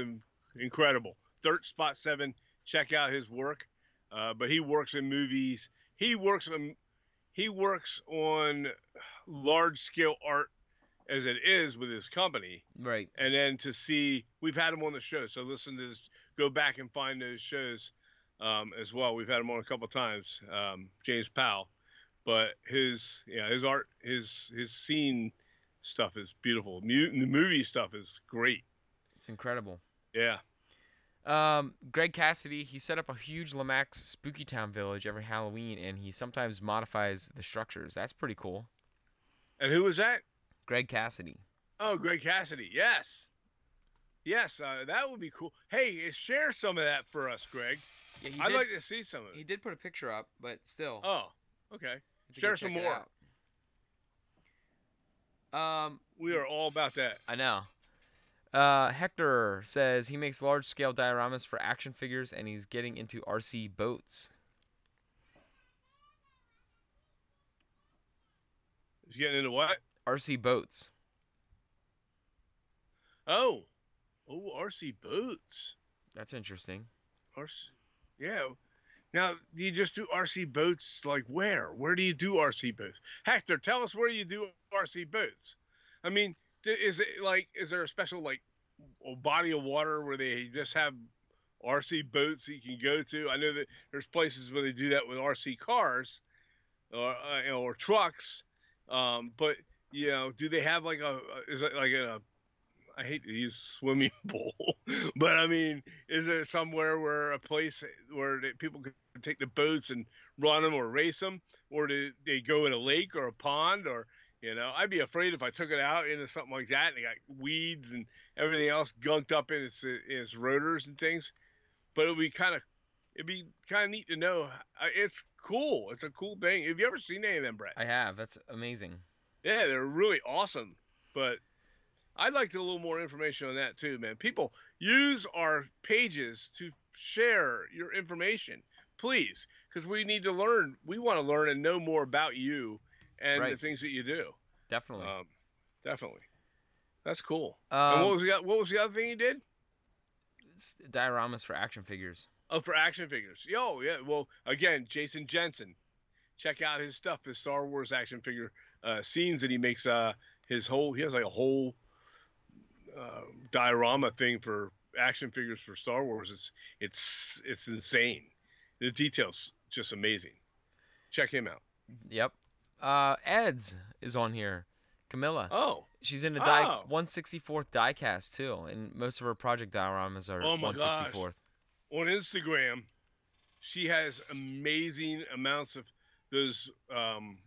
incredible. Dirt Spot Seven. Check out his work. Uh, but he works in movies. He works on he works on large scale art as it is with his company. Right. And then to see, we've had him on the show, so listen to this. Go back and find those shows um, as well. We've had him on a couple of times, um, James Powell. But his yeah his art his his scene stuff is beautiful. Mu- the movie stuff is great. It's incredible. Yeah. Um, Greg Cassidy, he set up a huge Lamax Spooky Town village every Halloween, and he sometimes modifies the structures. That's pretty cool. And who was that? Greg Cassidy. Oh, Greg Cassidy. Yes. Yes, uh, that would be cool. Hey, share some of that for us, Greg. Yeah, he I'd did, like to see some of it. He did put a picture up, but still. Oh, okay. Share some more. Um, we are all about that. I know. Uh, Hector says he makes large-scale dioramas for action figures, and he's getting into R C boats. He's getting into what? R C boats. Oh. Oh, R C boats. That's interesting. R C, yeah. Now, do you just do R C boats, like where? Where do you do R C boats? Hector, tell us where you do R C boats. I mean... Is it like? Is there a special like body of water where they just have R C boats that you can go to? I know that there's places where they do that with R C cars or uh, or trucks, um, but you know, do they have like a? Is it like a? I hate to use swimming pool, but I mean, is there somewhere where a place where they, people can take the boats and run them or race them, or do they go in a lake or a pond or? You know, I'd be afraid if I took it out into something like that and it got weeds and everything else gunked up in its in its rotors and things. But it'd be kind of, it'd be kind of neat to know. It's cool. It's a cool thing. Have you ever seen any of them, Brett? I have. That's amazing. Yeah, they're really awesome. But I'd like to a little more information on that too, man. People, use our pages to share your information, please, because we need to learn. We want to learn and know more about you. And right. The things that you do. Definitely. Um, definitely. That's cool. Um, and what was, the, what was the other thing you did? Dioramas for action figures. Oh, for action figures. Yo, yeah. Well, again, Jason Jensen. Check out his stuff, his Star Wars action figure uh, scenes that he makes. Uh, his whole, he has like a whole uh, diorama thing for action figures for Star Wars. It's, it's, it's insane. The details, just amazing. Check him out. Yep. Uh, Eds is on here. Camilla. Oh. She's in the di- oh. one sixty-fourth diecast, too. And most of her project dioramas are oh my one sixty-fourth. Gosh. On Instagram, she has amazing amounts of those um,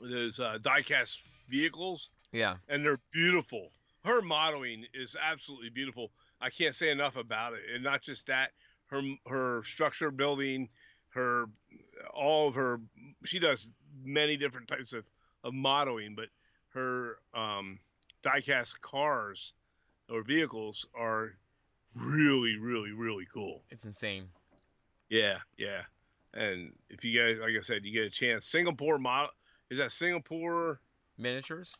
those uh, diecast vehicles. Yeah. And they're beautiful. Her modeling is absolutely beautiful. I can't say enough about it. And not just that, her her structure building, her all of her, she does many different types of, of modeling, but her um, diecast cars or vehicles are really, really, really cool. It's insane. Yeah, yeah. And if you guys, like I said, you get a chance. Singapore model is that Singapore Miniatures?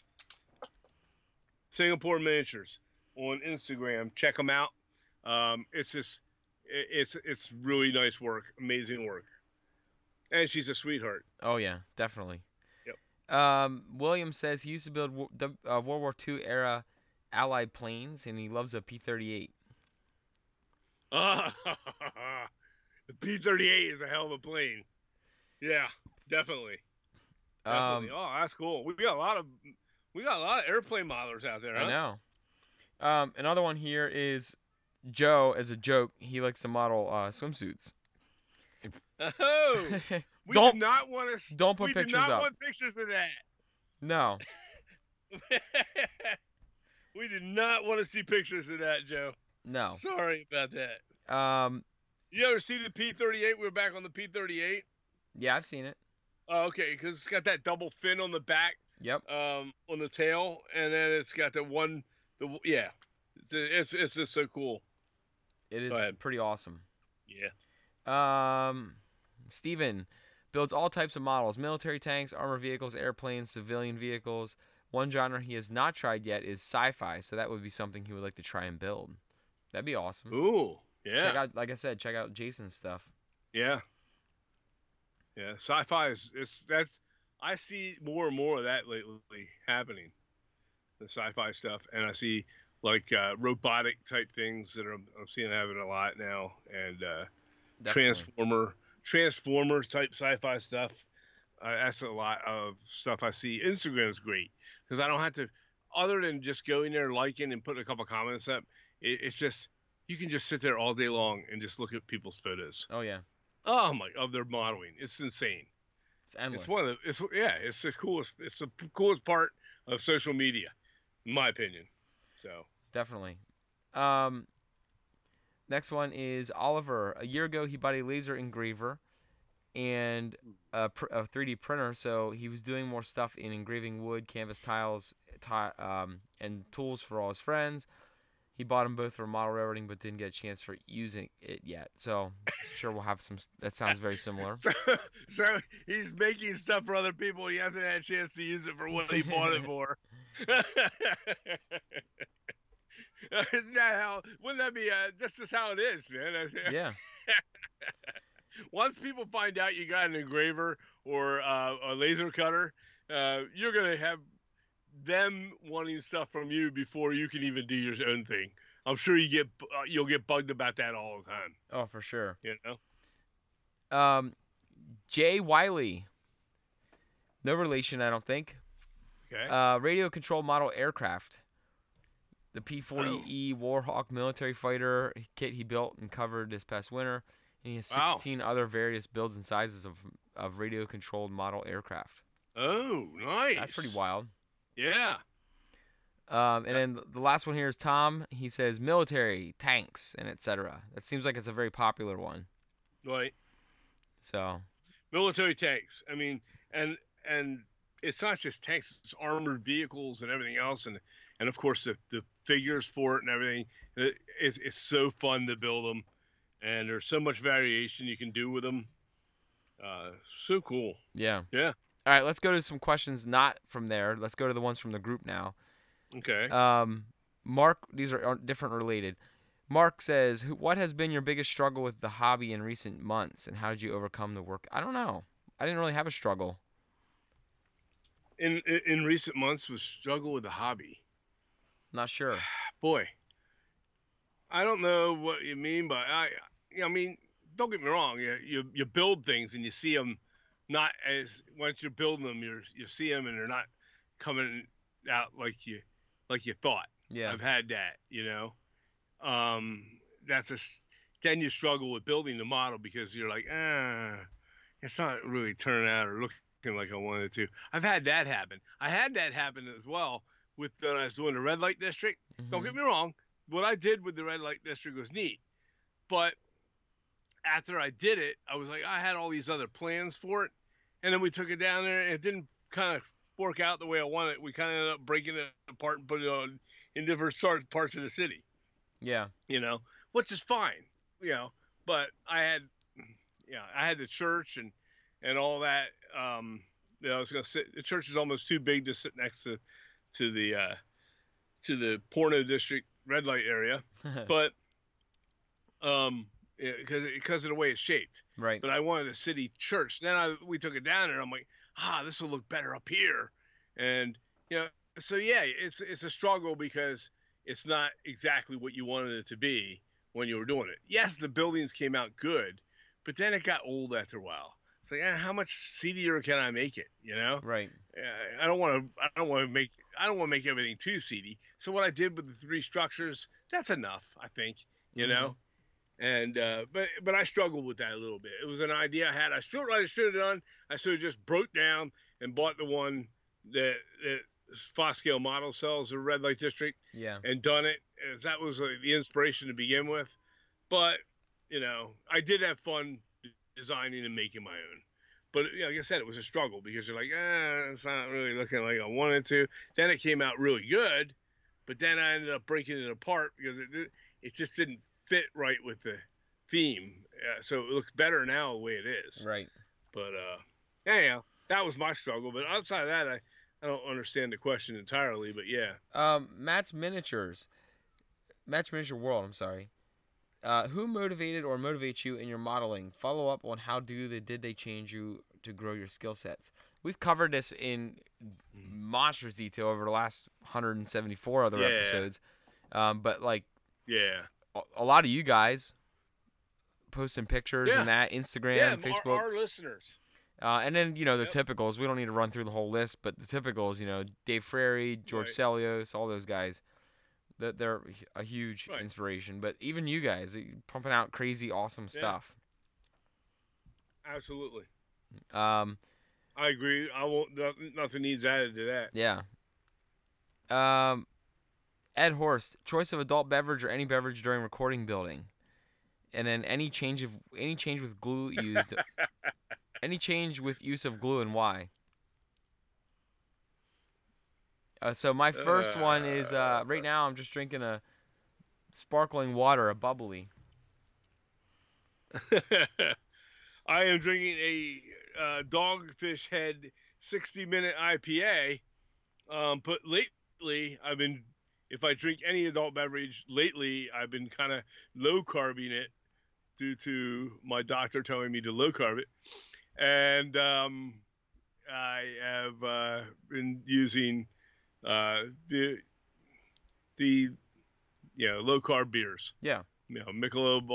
Singapore Miniatures on Instagram. Check them out. Um, it's just, it, it's it's really nice work, amazing work. And she's a sweetheart. Oh, yeah, definitely. Yep. Um, William says he used to build war, the, uh, World War Two era Allied planes, and he loves a P thirty-eight. Uh, the P thirty-eight is a hell of a plane. Yeah, definitely. Definitely. Um, oh, that's cool. We got a lot of we got a lot of airplane modelers out there. Huh? I know. Um, another one here is Joe. As a joke, he likes to model uh, swimsuits. Oh, we don't, do not want to. Don't put we pictures do not up. Want pictures of that. No. We do not want to see pictures of that, Joe. No. Sorry about that. Um, you ever see the P thirty-eight? We were back on the P thirty-eight. Yeah, I've seen it. Oh, okay, because it's got that double fin on the back. Yep. Um, on the tail, and then it's got the one. The yeah, it's it's, it's just so cool. It is pretty awesome. Yeah. Um, Steven builds all types of models, military tanks, armor vehicles, airplanes, civilian vehicles. One genre he has not tried yet is sci-fi, so that would be something he would like to try and build. That'd be awesome. Ooh, yeah. Check out, like I said, check out Jason's stuff. Yeah. Yeah. Sci-fi is, it's, that's, I see more and more of that lately happening. The sci-fi stuff. And I see like uh, robotic type things that are, I'm seeing happen a lot now. And uh, Transformer, Transformer type sci-fi stuff. Uh, that's a lot of stuff I see. Instagram is great because I don't have to, other than just going there, liking and putting a couple comments up. It, it's just, you can just sit there all day long and just look at people's photos. Oh yeah. Oh my! Of their modeling, it's insane. It's endless. It's one of the, it's yeah. It's the coolest. It's the coolest part of social media, in my opinion. So definitely. Um, next one is Oliver. A year ago, he bought a laser engraver and a, pr- a three D printer, so he was doing more stuff in engraving wood, canvas, tiles, t- um, and tools for all his friends. He bought them both for model railroading, but didn't get a chance for using it yet. So, sure, we'll have some. That sounds very similar. So, so he's making stuff for other people. He hasn't had a chance to use it for what he bought it for. Isn't that how? Wouldn't that be? Uh, that's just how it is, man. Yeah. Once people find out you got an engraver or uh, a laser cutter, uh, you're gonna have them wanting stuff from you before you can even do your own thing. I'm sure you get uh, you'll get bugged about that all the time. Oh, for sure. You know. Um, Jay Wiley. No relation, I don't think. Okay. Uh, radio control model aircraft. The P forty E oh. Warhawk military fighter kit he built and covered this past winter. And he has sixteen wow. other various builds and sizes of of radio-controlled model aircraft. Oh, nice. That's pretty wild. Yeah. Um, and then the last one here is Tom. He says military, tanks, and et cetera. That seems like it's a very popular one. Right. So. Military tanks. I mean, and and it's not just tanks. It's armored vehicles and everything else. And, and of course, the, the figures for it and everything. It, it's, it's so fun to build them. And there's so much variation you can do with them. Uh, so cool. Yeah. Yeah. All right, let's go to some questions not from there. Let's go to the ones from the group now. Okay. Um, Mark, these are different related. Mark says, what has been your biggest struggle with the hobby in recent months, and how did you overcome the work? I don't know. I didn't really have a struggle. In in recent months was struggle with the hobby. Not sure. Boy. I don't know what you mean by I. I mean, don't get me wrong. You, you you build things and you see them, not as once you're building them, you you see them and they're not coming out like you like you thought. Yeah, I've had that. You know, um, that's a then you struggle with building the model because you're like, ah, it's not really turning out or looking like I wanted to. I've had that happen. I had that happen as well with when I was doing the red light district. Mm-hmm. Don't get me wrong. What I did with the red light district was neat, but after I did it, I was like, I had all these other plans for it, and then we took it down there, and it didn't kind of work out the way I wanted. We kind of ended up breaking it apart and putting it on in different parts of the city. Yeah, you know, which is fine, you know. But I had, yeah, I had the church and and all that. Um, you know, I was gonna sit. The church is almost too big to sit next to to the uh, to the porno district. Red light area, but um, because because of the way it's shaped, right? But I wanted a city church. Then I we took it down, and I'm like, ah, this will look better up here, and you know, so yeah, it's it's a struggle because it's not exactly what you wanted it to be when you were doing it. Yes, the buildings came out good, but then it got old after a while. It's like, eh, how much seedier can I make it? You know, right? Uh, I don't want to. I don't want to make. I don't want to make everything too seedy. So what I did with the three structures, that's enough, I think. You mm-hmm. know, and uh, but but I struggled with that a little bit. It was an idea I had. I still I should have done. I should have just broke down and bought the one that, that Foscale model sells, the Red Light District. Yeah. And done it as that was like, the inspiration to begin with. But you know, I did have fun designing and making my own. But you know, like I said, it was a struggle because you're like, ah, it's not really looking like I wanted to. Then it came out really good, but then I ended up breaking it apart because it it just didn't fit right with the theme. Uh, so it looks better now the way it is. Right. But uh, anyhow, that was my struggle. But outside of that, I, I don't understand the question entirely. But yeah. Um, Matt's Miniatures, Matt's Miniature World. I'm sorry. Uh, who motivated or motivates you in your modeling? Follow up on how do they, did they change you to grow your skill sets? We've covered this in monstrous detail over the last one hundred seventy-four other yeah. episodes. Um, but like, yeah, a, a lot of you guys posting pictures yeah. and that Instagram, yeah, Facebook, our, our listeners. Uh, and then, you know, the yep. typicals, we don't need to run through the whole list, but the typicals, you know, Dave Frary, George right. Celios, all those guys. They're a huge right. inspiration, but even you guys pumping out crazy, awesome yeah. stuff. Absolutely. Um, I agree. I won't. Nothing needs added to that. Yeah. Um, Ed Horst, choice of adult beverage or any beverage during recording building, and then any change of any change with glue used. Any change with use of glue and why? Uh, so my first uh, one is uh, right now I'm just drinking a sparkling water, a bubbly. I am drinking a uh, Dogfish Head sixty minute I P A. Um, but lately I've been, if I drink any adult beverage lately, I've been kind of low carbing it due to my doctor telling me to low carb it. And um, I have uh, been using Uh, the, the, you know, low carb beers. Yeah. You know, Michelob,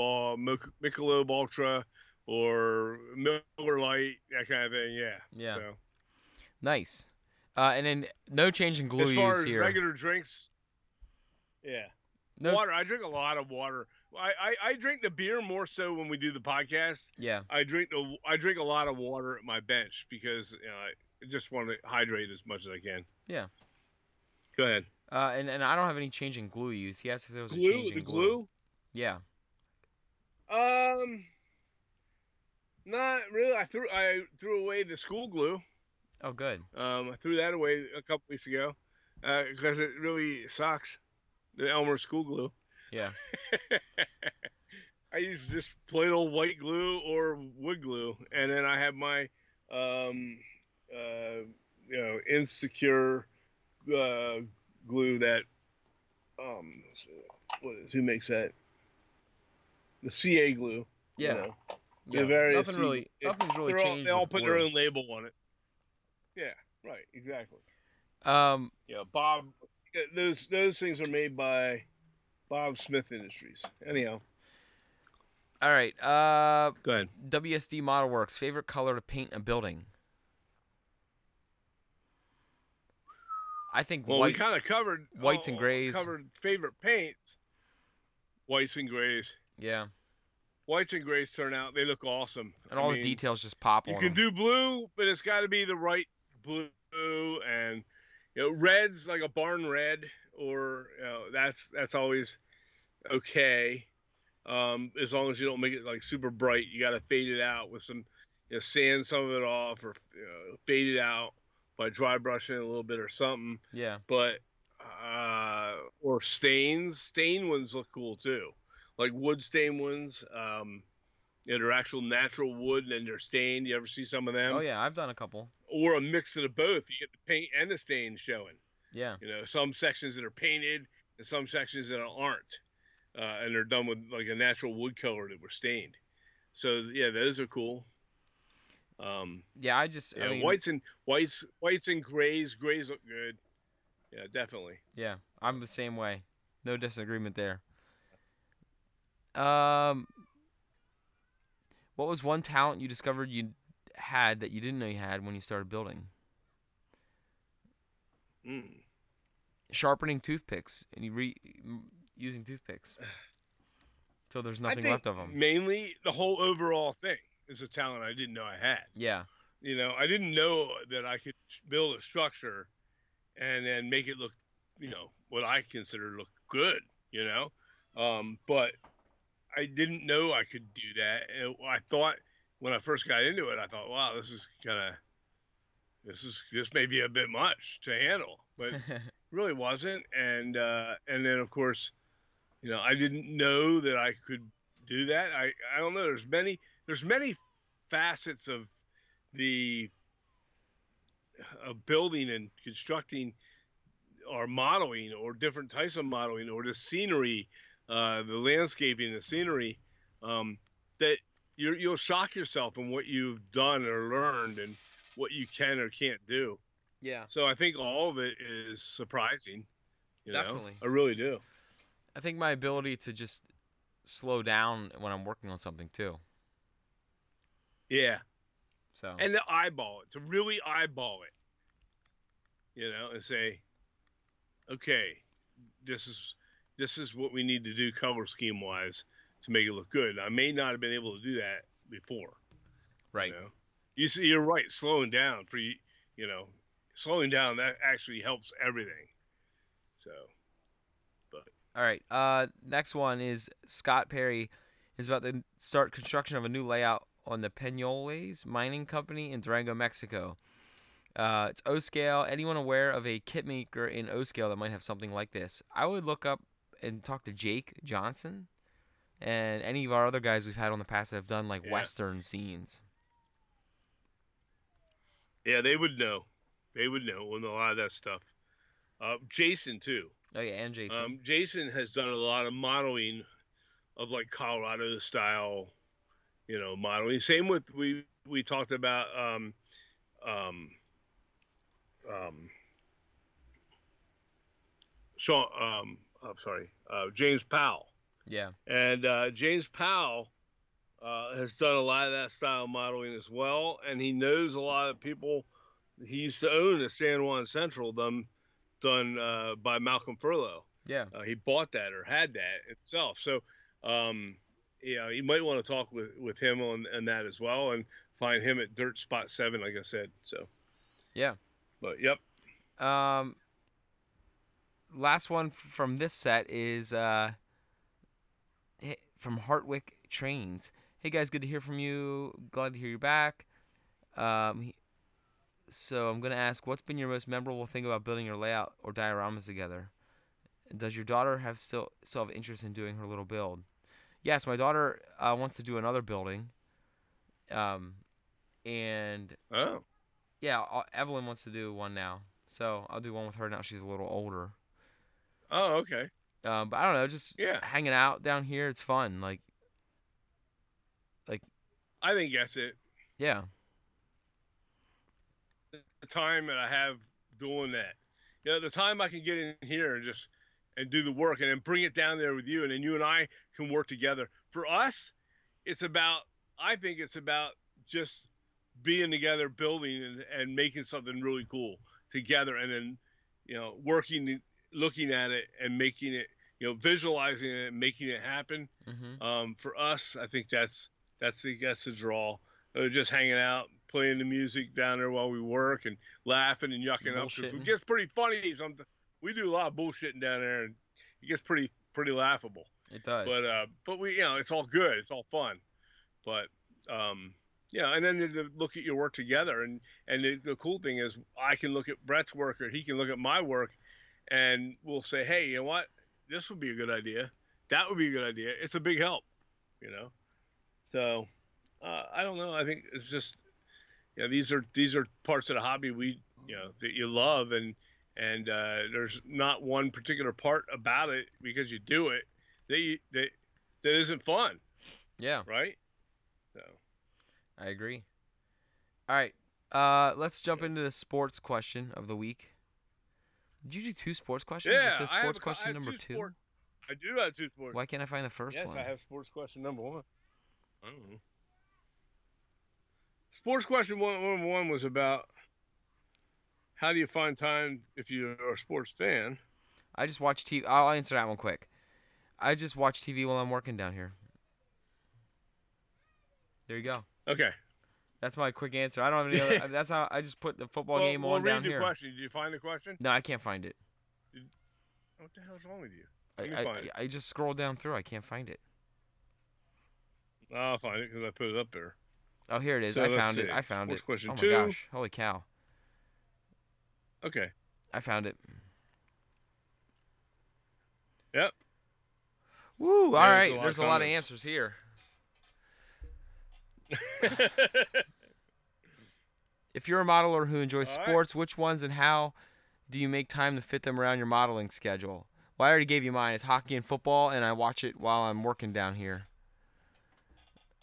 Michelob Ultra, or Miller Lite, that kind of thing. Yeah. Yeah. So. Nice. Uh, and then no change in glue use here. As far as regular drinks. Yeah. No. Water. I drink a lot of water. I, I, I drink the beer more so when we do the podcast. Yeah. I drink the I drink a lot of water at my bench because you know, I just want to hydrate as much as I can. Yeah. Go ahead. Uh, and, and I don't have any change in glue use. He asked if there was glue, a change in the glue. glue. Yeah. Um, not really. I threw I threw away the school glue. Oh, good. Um, I threw that away a couple weeks ago because uh, it really sucks. The Elmer school glue. Yeah. I use just plain old white glue or wood glue, and then I have my um uh you know insecure. Uh, glue that um what is, who makes that, the C A glue, yeah, you know, yeah. The various nothing really C- nothing's really all, changed. They all put glue. Their own label on it. Yeah, right, exactly. Um yeah, Bob, those those things are made by Bob Smith Industries. Anyhow, all right, uh go ahead. W S D Model Works, favorite color to paint a building. I think well, white, we kind of covered whites oh, and grays. Covered favorite paints. Whites and grays. Yeah. Whites and grays turn out. They look awesome. And I all mean, the details just pop you on. You can them. do blue, but it's got to be the right blue. And you know, reds like a barn red, or you know, that's that's always okay. Um, as long as you don't make it like super bright, you got to fade it out with some, you know, sand some of it off, or you know, fade it out by dry brushing a little bit or something. Yeah. But, uh, or stains. Stain ones look cool too. Like wood stain ones. Um, you know, they're actual natural wood and they're stained. You ever see some of them? Oh, yeah. I've done a couple. Or a mix of the both. You get the paint and the stain showing. Yeah. You know, some sections that are painted and some sections that aren't. Uh, and they're done with like a natural wood color that were stained. So, yeah, those are cool. Um, yeah, I just yeah, I mean, whites and whites, whites and grays. Grays look good. Yeah, definitely. Yeah, I'm the same way. No disagreement there. Um, what was one talent you discovered you had that you didn't know you had when you started building? Mm. Sharpening toothpicks and you re using toothpicks till there's nothing I think left of them. Mainly, the whole overall thing is a talent I didn't know I had. Yeah. You know, I didn't know that I could build a structure and then make it look, you know, what I consider look good, you know? Um, but I didn't know I could do that. And I thought when I first got into it, I thought, wow, this is kind of, this is, this may be a bit much to handle, but really wasn't. And, uh, and then of course, you know, I didn't know that I could do that. I, I don't know. There's many, There's many facets of the of building and constructing or modeling or different types of modeling or the scenery uh, the landscaping, the scenery, um, that you're, you'll shock yourself in what you've done or learned and what you can or can't do. Yeah. So I think all of it is surprising. You Definitely. Know? I really do. I think my ability to just slow down when I'm working on something too. Yeah. So. And to eyeball it, to really eyeball it, you know, and say, okay, this is this is what we need to do color scheme wise to make it look good. And I may not have been able to do that before. Right. You know? You see, you're right. Slowing down for you, you know, slowing down that actually helps everything. So, but all right. Uh, next one is Scott Perry is about to start construction of a new layout on the Peñoles Mining Company in Durango, Mexico. Uh, it's O-Scale. Anyone aware of a kit maker in O-Scale that might have something like this? I would look up and talk to Jake Johnson and any of our other guys we've had on the past that have done like yeah. Western scenes. Yeah, they would know. They would know on a lot of that stuff. Uh, Jason, too. Oh, yeah, and Jason. Um, Jason has done a lot of modeling of, like, Colorado-style, you know, modeling. Same with we we talked about um, um, um, Sean, um, I'm sorry, uh, James Powell. Yeah. And uh, James Powell uh, has done a lot of that style modeling as well, and he knows a lot of people. He used to own the San Juan Central, them, done uh, by Malcolm Furlow. Yeah. Uh, he bought that or had that itself. So, um, you know, you might want to talk with, with him on, on that as well and find him at Dirt Spot seven, like I said. So, yeah. But, yep. Um, last one from this set is uh, from Hartwick Trains. Hey, guys, good to hear from you. Glad to hear you back. Um, he, So I'm going to ask, what's been your most memorable thing about building your layout or dioramas together? Does your daughter have still, still have interest in doing her little build? Yes, my daughter uh, wants to do another building. Um, and oh, yeah, Evelyn wants to do one now. So I'll do one with her now. She's a little older. Oh, okay. Um, but I don't know, just yeah. hanging out down here. It's fun. Like, like. I think that's it. Yeah. The time that I have doing that, you know, the time I can get in here and just and do the work and then bring it down there with you, and then you and I can work together. For us, it's about I think it's about just being together, building and, and making something really cool together, and then, you know, working, looking at it and making it, you know, visualizing it and making it happen. Mm-hmm. Um, for us, I think that's that's the that's the draw. We're just hanging out, playing the music down there while we work and laughing and yucking up. Cause it gets pretty funny. Sometimes we do a lot of bullshitting down there, and it gets pretty, pretty laughable. It does. But, uh, but we, you know, it's all good. It's all fun. But, um, yeah. And then to look at your work together. And, and the, the cool thing is I can look at Brett's work, or he can look at my work, and we'll say, hey, you know what? This would be a good idea. That would be a good idea. It's a big help, you know? So, uh, I don't know. I think it's just, yeah, these are these are parts of the hobby we you know that you love, and and uh, there's not one particular part about it because you do it that you, that that isn't fun. Yeah. Right. So. I agree. All right, uh, let's jump yeah. into the sports question of the week. Did you do two sports questions? Yeah, this is sports I have a, question I have number two. two? Sport, I do have two sports. Why can't I find the first yes, one? Yes, I have sports question number one. I don't know. Sports question one oh one was about how do you find time if you are a sports fan? I just watch T V. I'll answer that one quick. I just watch T V while I'm working down here. There you go. Okay. That's my quick answer. I don't have any other. That's how I just put the football well, game well, on down here. Well, read the question. Did you find the question? No, I can't find it. Did, what the hell's wrong with you? you I, I, it. I just scrolled down through. I can't find it. I'll find it because I put it up there. Oh, here it is. So I found it. I found Sports it. Question oh, my two. Gosh. Holy cow. Okay. I found it. Yep. Woo. All yeah, right. There's a lot of, a lot of answers here. If you're a modeler who enjoys all sports, right. which ones and how do you make time to fit them around your modeling schedule? Well, I already gave you mine. It's hockey and football, and I watch it while I'm working down here.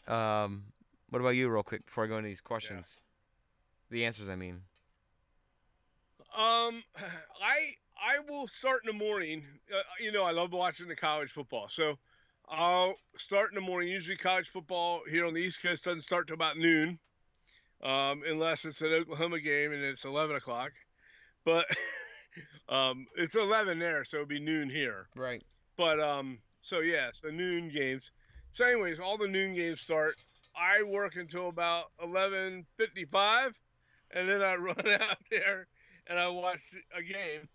Um, what about you, real quick, before I go into these questions? Yeah. The answers, I mean. Um, I I will start in the morning. Uh, you know, I love watching the college football, so I'll start in the morning. Usually, college football here on the East Coast doesn't start till about noon, um, unless it's an Oklahoma game and it's eleven o'clock. But um, it's eleven there, so it'd be noon here. Right. But um, so yeah, so noon games. So, anyways, all the noon games start. I work until about eleven fifty-five, and then I run out there. And I watch a game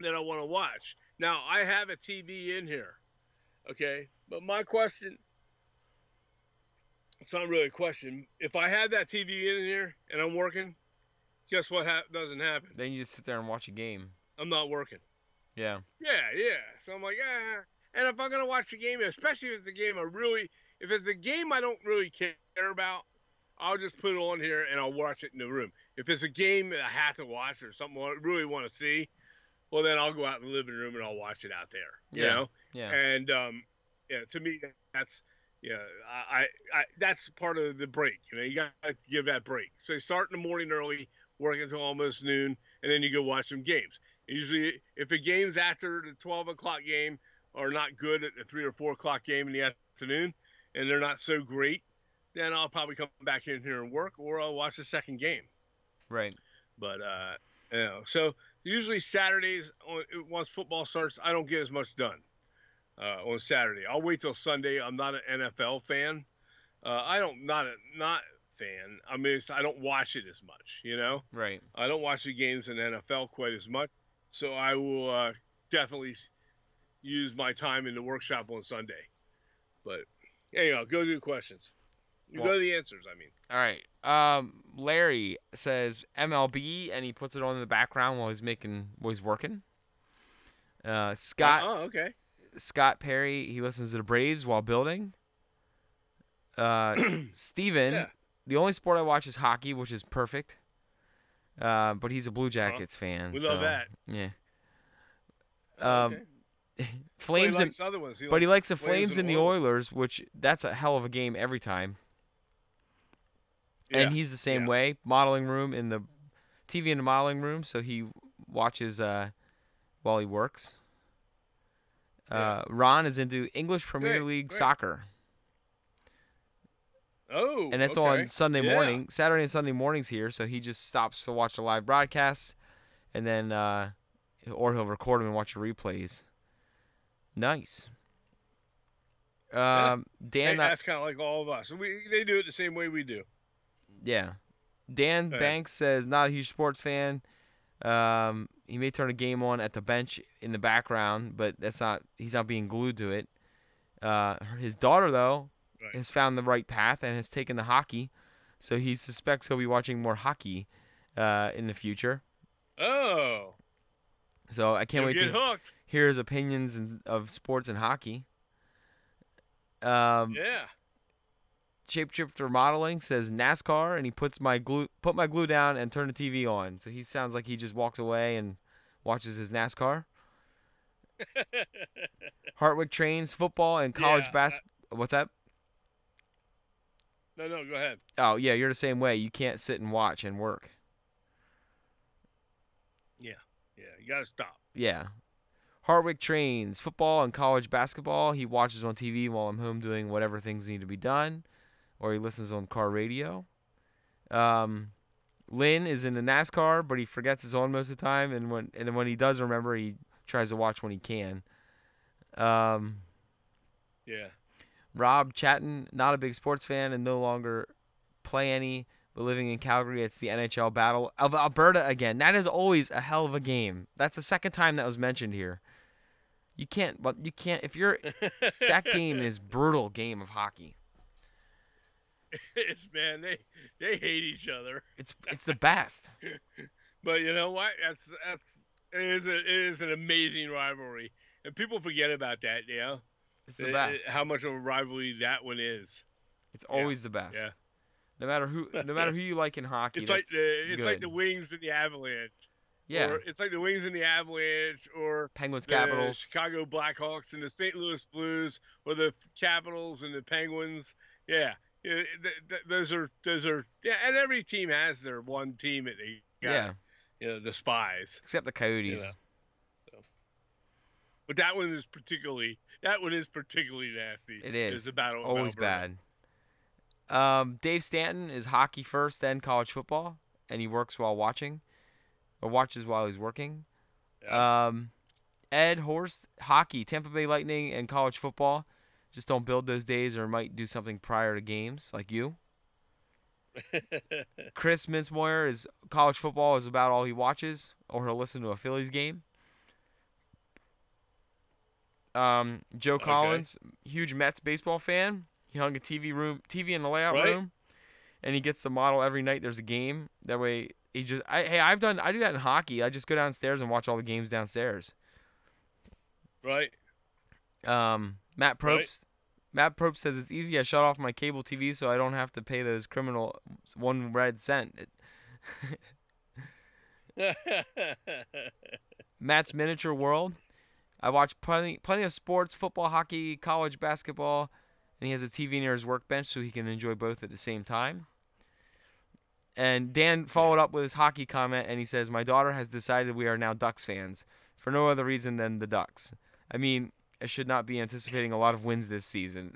that I want to watch. Now, I have a T V in here, okay? But my question, it's not really a question. If I had that T V in here and I'm working, guess what ha- doesn't happen? Then you just sit there and watch a game. I'm not working. Yeah. Yeah, yeah. So I'm like, ah. And if I'm going to watch the game, especially if it's a game I really, if it's a game I don't really care about, I'll just put it on here and I'll watch it in the room. If it's a game that I have to watch or something I really want to see, well, then I'll go out in the living room and I'll watch it out there, you yeah, know? Yeah. And, um, yeah, to me, that's, yeah, I, I, that's part of the break. You know, you got to give that break. So you start in the morning early, work until almost noon, and then you go watch some games. And usually, if the game's after the twelve o'clock game are not good at the three or four o'clock game in the afternoon, and they're not so great, then I'll probably come back in here and work, or I'll watch the second game. Right. But, uh, you know, so usually Saturdays, once football starts, I don't get as much done uh, on Saturday. I'll wait till Sunday. I'm not an N F L fan. Uh, I don't, not a, not fan. I mean, it's, I don't watch it as much, you know? Right. I don't watch the games in the N F L quite as much. So I will uh, definitely use my time in the workshop on Sunday. But anyhow, go do questions. You well, go to the answers, I mean. All right. Um, Larry says M L B, and he puts it on in the background while he's making, while he's working. Uh, Scott. Oh, okay. Scott Perry, he listens to the Braves while building. Uh, Steven, yeah. The only sport I watch is hockey, which is perfect. Uh, but he's a Blue Jackets oh, fan. We so, love that. Yeah. Um, okay. Flames well, he likes and, other ones. He but likes he likes the Flames, Flames and, and the Oilers. Oilers, which that's a hell of a game every time. And yeah, he's the same yeah. way. Modeling room in the T V in the modeling room, so he watches uh, while he works. Uh, yeah. Ron is into English Premier great, League great. soccer. Oh, and that's okay. on Sunday yeah. morning, Saturday and Sunday mornings here. So he just stops to watch the live broadcasts, and then uh, or he'll record them and watch the replays. Nice. Um, yeah. Dan, hey, that's kind of like all of us. We they do it the same way we do. Yeah. Dan okay. Banks says, not a huge sports fan. Um, he may turn a game on at the bench in the background, but that's not. He's not being glued to it. Uh, his daughter, though, right. has found the right path and has taken the hockey, so he suspects he'll be watching more hockey uh, in the future. Oh. So I can't You'll wait to hooked. hear his opinions in, of sports and hockey. Um, yeah. Shapeshifter Modeling says NASCAR, and he puts my glue put my glue down and turn the T V on. So he sounds like he just walks away and watches his NASCAR. Hartwick Trains, football, and college yeah, basketball. What's that? No, no, go ahead. Oh, yeah, you're the same way. You can't sit and watch and work. Yeah, yeah, you got to stop. Yeah. Hartwick Trains, football, and college basketball. He watches on T V while I'm home doing whatever things need to be done. Or he listens on car radio. Um, Lynn is into NASCAR, but he forgets it's on most of the time. And when and when he does remember, he tries to watch when he can. Um, yeah. Rob Chatton, not a big sports fan and no longer play any. But living in Calgary, it's the N H L Battle of Alberta again. That is always a hell of a game. That's the second time that was mentioned here. You can't, but you can't if you're. That game is brutal game of hockey. It's man, they they hate each other. It's it's the best. But you know what? That's that's it is a, it is an amazing rivalry, and people forget about that. You know, it's the it, best. It, how much of a rivalry that one is. It's always yeah. the best. Yeah. No matter who, no matter who you like in hockey. It's that's like the it's good. like the Wings and the Avalanche. Yeah. Or it's like the Wings and the Avalanche, or Penguins, the Capitals, Chicago Blackhawks and the Saint Louis Blues, or the Capitals and the Penguins. Yeah, yeah th- th- those are those are. Yeah, and every team has their one team that they got. Yeah. You know, the Spies. Except the Coyotes. You know. But that one is particularly that one is particularly nasty. It is. It's the Battle of Mount Vernon. Always bad. Um, Dave Stanton is hockey first, then college football, and he works while watching, or watches while he's working. Yeah. Um, Ed Horst, hockey, Tampa Bay Lightning, and college football. Just don't build those days, or might do something prior to games, like you. Chris Mintzmoyer is college football is about all he watches, or he'll listen to a Phillies game. Um, Joe Collins, okay. Huge Mets baseball fan. He hung a T V room, T V in the layout right? room, and he gets the model every night. There's a game. That way, he just. I, hey, I've done. I do that in hockey. I just go downstairs and watch all the games downstairs. Right. Um, Matt Probst. Right. Matt Probst says it's easy. I shut off my cable T V so I don't have to pay those criminal one red cent. Matt's Miniature World. I watch plenty, plenty of sports, football, hockey, college basketball, and he has a T V near his workbench so he can enjoy both at the same time. And Dan followed up with his hockey comment, and he says, my daughter has decided we are now Ducks fans for no other reason than the Ducks. I mean, I should not be anticipating a lot of wins this season.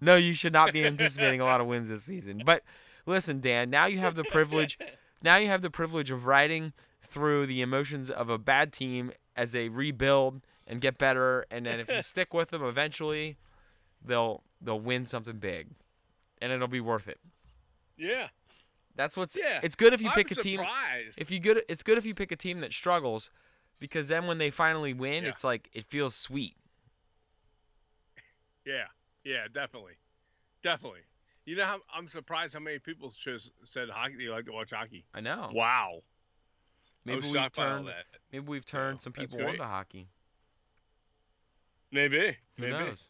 No, you should not be anticipating a lot of wins this season. But listen, Dan, now you have the privilege, now you have the privilege of riding through the emotions of a bad team as they rebuild and get better, and then if you stick with them, eventually they'll they'll win something big, and it'll be worth it. Yeah, that's what's. Yeah. It's good if you I'm pick surprised. a team. If you good, it's good if you pick a team that struggles, because then when they finally win, yeah. it's like it feels sweet. Yeah, yeah, definitely, definitely. You know, how, I'm surprised how many people just said hockey. They like to watch hockey. I know. Wow. Maybe we've, turned, maybe we've turned oh, some people onto hockey. Maybe. Who maybe. knows?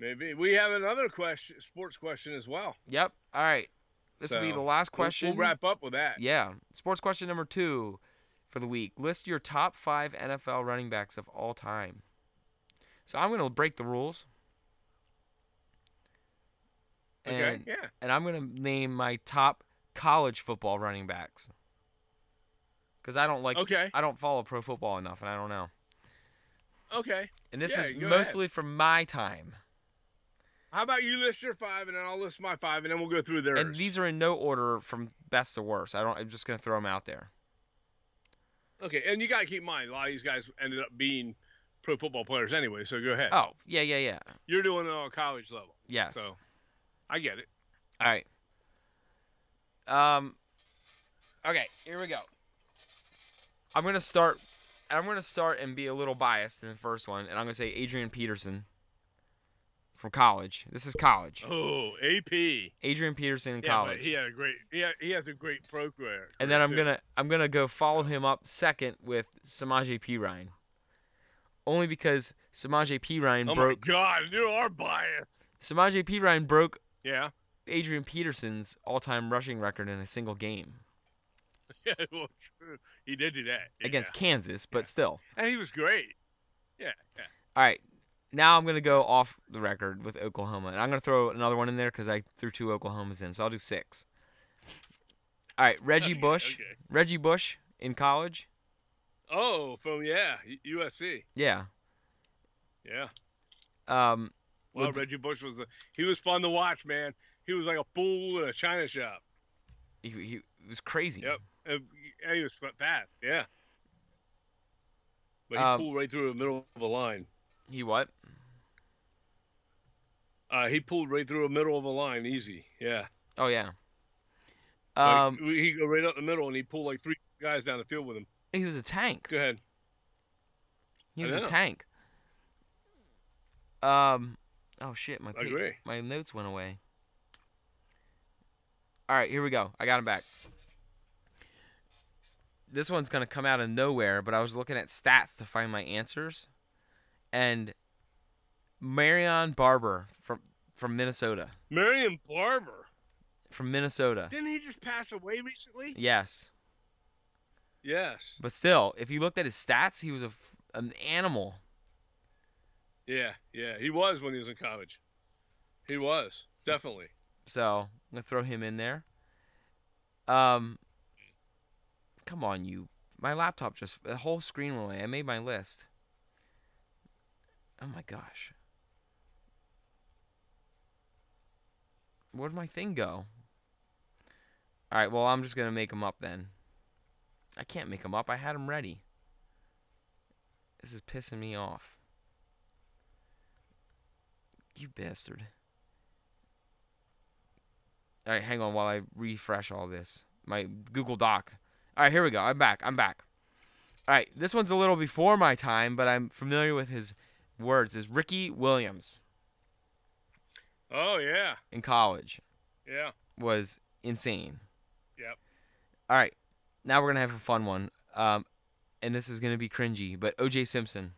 Maybe. We have another question, sports question as well. Yep. All right. This so, will be the last question. We'll, we'll wrap up with that. Yeah. Sports question number two for the week. List your top five N F L running backs of all time. So I'm going to break the rules. And, okay. Yeah. And I'm going to name my top college football running backs. Because I don't like, okay. I don't follow pro football enough, and I don't know. Okay. And this yeah, is mostly ahead. from my time. How about you list your five, and then I'll list my five, and then we'll go through theirs. And these are in no order from best to worst. I don't. I'm just gonna throw them out there. Okay, and you gotta keep in mind a lot of these guys ended up being pro football players anyway. So go ahead. Oh yeah, yeah, yeah. You're doing it on a college level. Yes. So I get it. All right. Um. Okay, here we go. I'm gonna start. I'm gonna start and be a little biased in the first one, and I'm gonna say Adrian Peterson from college. This is college. Oh, A P. Adrian Peterson in yeah, college. But he had a great. He, had, he has a great pro career. And then I'm too. gonna. I'm gonna go follow him up second with Samaje Perine, only because Samaje Perine oh broke. Oh my God, you are biased. Samaje Perine broke. Yeah. Adrian Peterson's all-time rushing record in a single game. Yeah, well, true. He did do that. Yeah. Against Kansas, but yeah. still. And he was great. Yeah, yeah. All right. Now I'm going to go off the record with Oklahoma. And I'm going to throw another one in there because I threw two Oklahomas in, so I'll do six. All right, Reggie okay, Bush. Okay. Reggie Bush in college. Oh, from, yeah, U S C. Yeah. Yeah. Um, well, with... Reggie Bush was, a, he was fun to watch, man. He was like a bull in a china shop. He, he it was crazy. Yep. And he was fast, yeah. But he um, pulled right through the middle of a line. He what? Uh, he pulled right through the middle of a line, easy, yeah. Oh, yeah. Um, like, he go right up the middle, and he pulled like three guys down the field with him. He was a tank. Go ahead. He was a tank. Um. Oh, shit, my pa- my notes went away. All right, here we go. I got him back. This one's going to come out of nowhere, but I was looking at stats to find my answers. And Marion Barber from from Minnesota. Marion Barber? From Minnesota. Didn't he just pass away recently? Yes. Yes. But still, if you looked at his stats, he was a, an animal. Yeah, yeah. He was when he was in college. He was, definitely. So, I'm going to throw him in there. Um, Come on, you. My laptop just... The whole screen went away. I made my list. Oh, my gosh. Where'd my thing go? All right, well, I'm just going to make them up then. I can't make them up. I had them ready. This is pissing me off. You bastard. All right, hang on while I refresh all this. My Google Doc. All right, here we go. I'm back. I'm back. All right, this one's a little before my time, but I'm familiar with his words. It's Ricky Williams. Oh, yeah. In college. Yeah. Was insane. Yep. All right, now we're going to have a fun one. Um, and this is going to be cringy, but O J Simpson.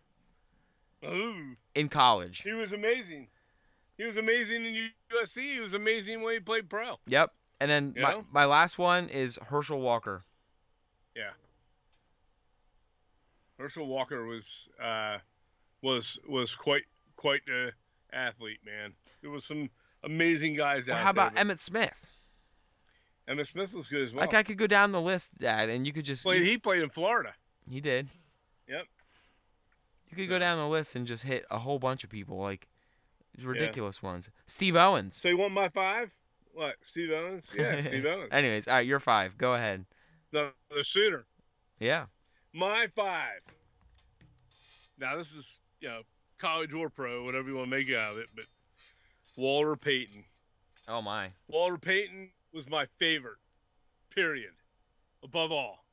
Ooh. In college. He was amazing. He was amazing in U S C. He was amazing when he played pro. Yep. And then you my, my last one is Herschel Walker. Yeah. Herschel Walker was uh, was was quite quite an athlete, man. There was some amazing guys out there. How about Emmitt Smith? Emmitt Smith was good as well. Like I could go down the list, Dad, and you could just played, you, he played in Florida. He did. Yep. You could go down the list and just hit a whole bunch of people, like ridiculous yeah. ones. Steve Owens. So you want my five? What? Steve Owens? Yeah, Steve Owens. Anyways, all right, your five. Go ahead. The, the shooter. Yeah. My five. Now, this is, you know, college or pro, whatever you want to make out of it, but Walter Payton. Oh, my. Walter Payton was my favorite, period, above all.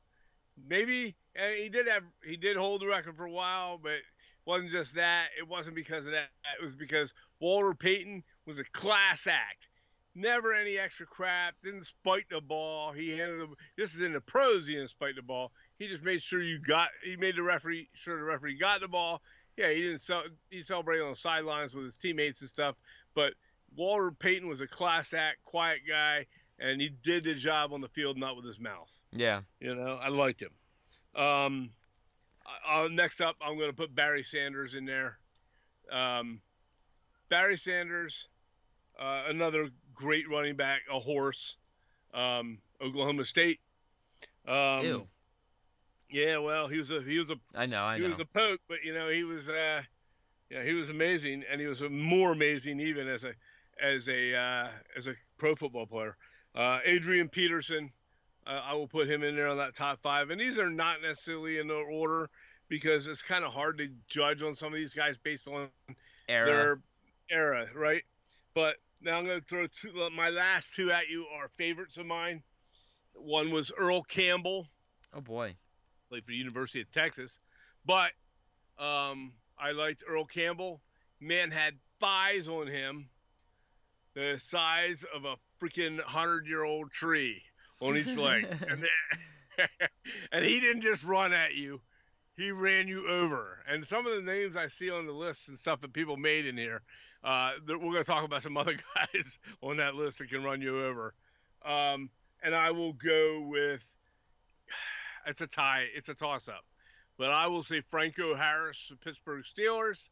Maybe, and he did have, he did hold the record for a while, but it wasn't just that. It wasn't because of that. It was because Walter Payton was a class act. Never any extra crap. Didn't spike the ball. He handled the, this is in the pros. He didn't spike the ball. He just made sure you got. He made the referee sure the referee got the ball. Yeah, he didn't. He celebrated on the sidelines with his teammates and stuff. But Walter Payton was a class act, quiet guy, and he did the job on the field, not with his mouth. Yeah. You know, I liked him. Um, I, I, next up, I'm going to put Barry Sanders in there. Um, Barry Sanders, uh, another. Great running back, a horse, um, Oklahoma State. Um, Ew. Yeah, well, he was a he was a I know I he know. was a poke, but you know he was uh, yeah he was amazing, and he was more amazing even as a as a uh, as a pro football player. Uh, Adrian Peterson, uh, I will put him in there on that top five, and these are not necessarily in order because it's kind of hard to judge on some of these guys based on era. their era, right? But now I'm going to throw two, my last two at you are favorites of mine. One was Earl Campbell. Oh, boy. Played for the University of Texas. But um, I liked Earl Campbell. Man had thighs on him the size of a freaking hundred-year-old tree on each leg. And, and he didn't just run at you. He ran you over. And some of the names I see on the list and stuff that people made in here, Uh, we're going to talk about some other guys on that list that can run you over. Um, and I will go with – it's a tie. It's a toss-up. But I will say Franco Harris, the Pittsburgh Steelers,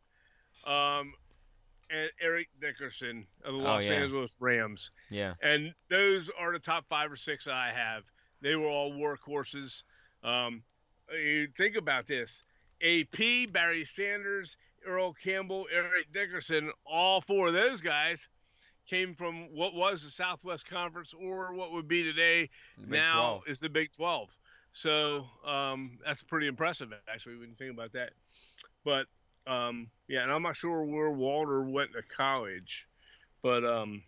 um, and Eric Dickerson of the Los oh, yeah. Angeles Rams. Yeah. And those are the top five or six that I have. They were all workhorses. Um, you think about this. A P, Barry Sanders – Earl Campbell, Eric Dickerson, all four of those guys came from what was the Southwest Conference or what would be today now is the Big twelve. So um, that's pretty impressive, actually, when you think about that. But, um, yeah, and I'm not sure where Walter went to college, but um,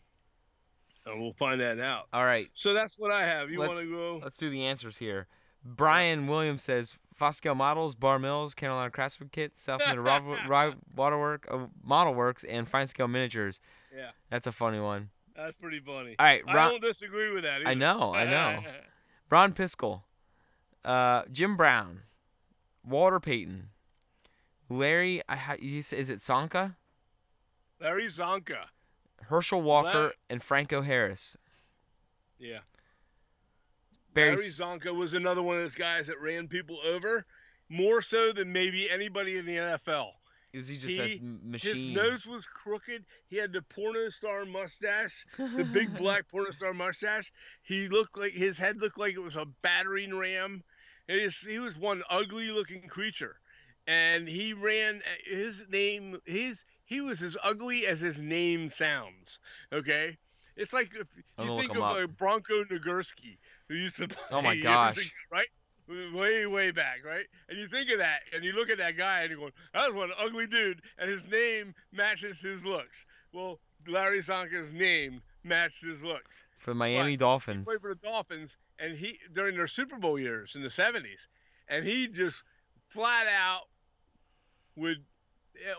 we'll find that out. All right. So that's what I have. You want to go? Let's do the answers here. Brian Williams says, Foscale Models, Bar Mills, Carolina Craftsman Kit, South Minnesota Waterwork, uh, Model Works, and Fine Scale Miniatures. Yeah, that's a funny one. That's pretty funny. All right, Ron, I don't disagree with that either. I know, I know. Ron Piskel, uh, Jim Brown, Walter Payton, Larry. I is it Zonka? Larry Zonka, Herschel Walker, Larry. And Franco Harris. Yeah. Barry, Barry Zonka was another one of those guys that ran people over, more so than maybe anybody in the N F L. It was he just he, a machine. His nose was crooked. He had the porno star mustache, the big black porno star mustache. He looked like his head looked like it was a battering ram. Is, he was one ugly looking creature, and he ran his name. His he was as ugly as his name sounds. Okay, it's like if you think of like Bronco Nagurski, who used to play, oh my gosh, ago, right? Way, way back, right? And you think of that, and you look at that guy, and you're going, that was one ugly dude, and his name matches his looks. Well, Larry Zonka's name matched his looks. For the Miami but Dolphins. He played for the Dolphins, and he during their Super Bowl years in the seventies, and he just flat out would,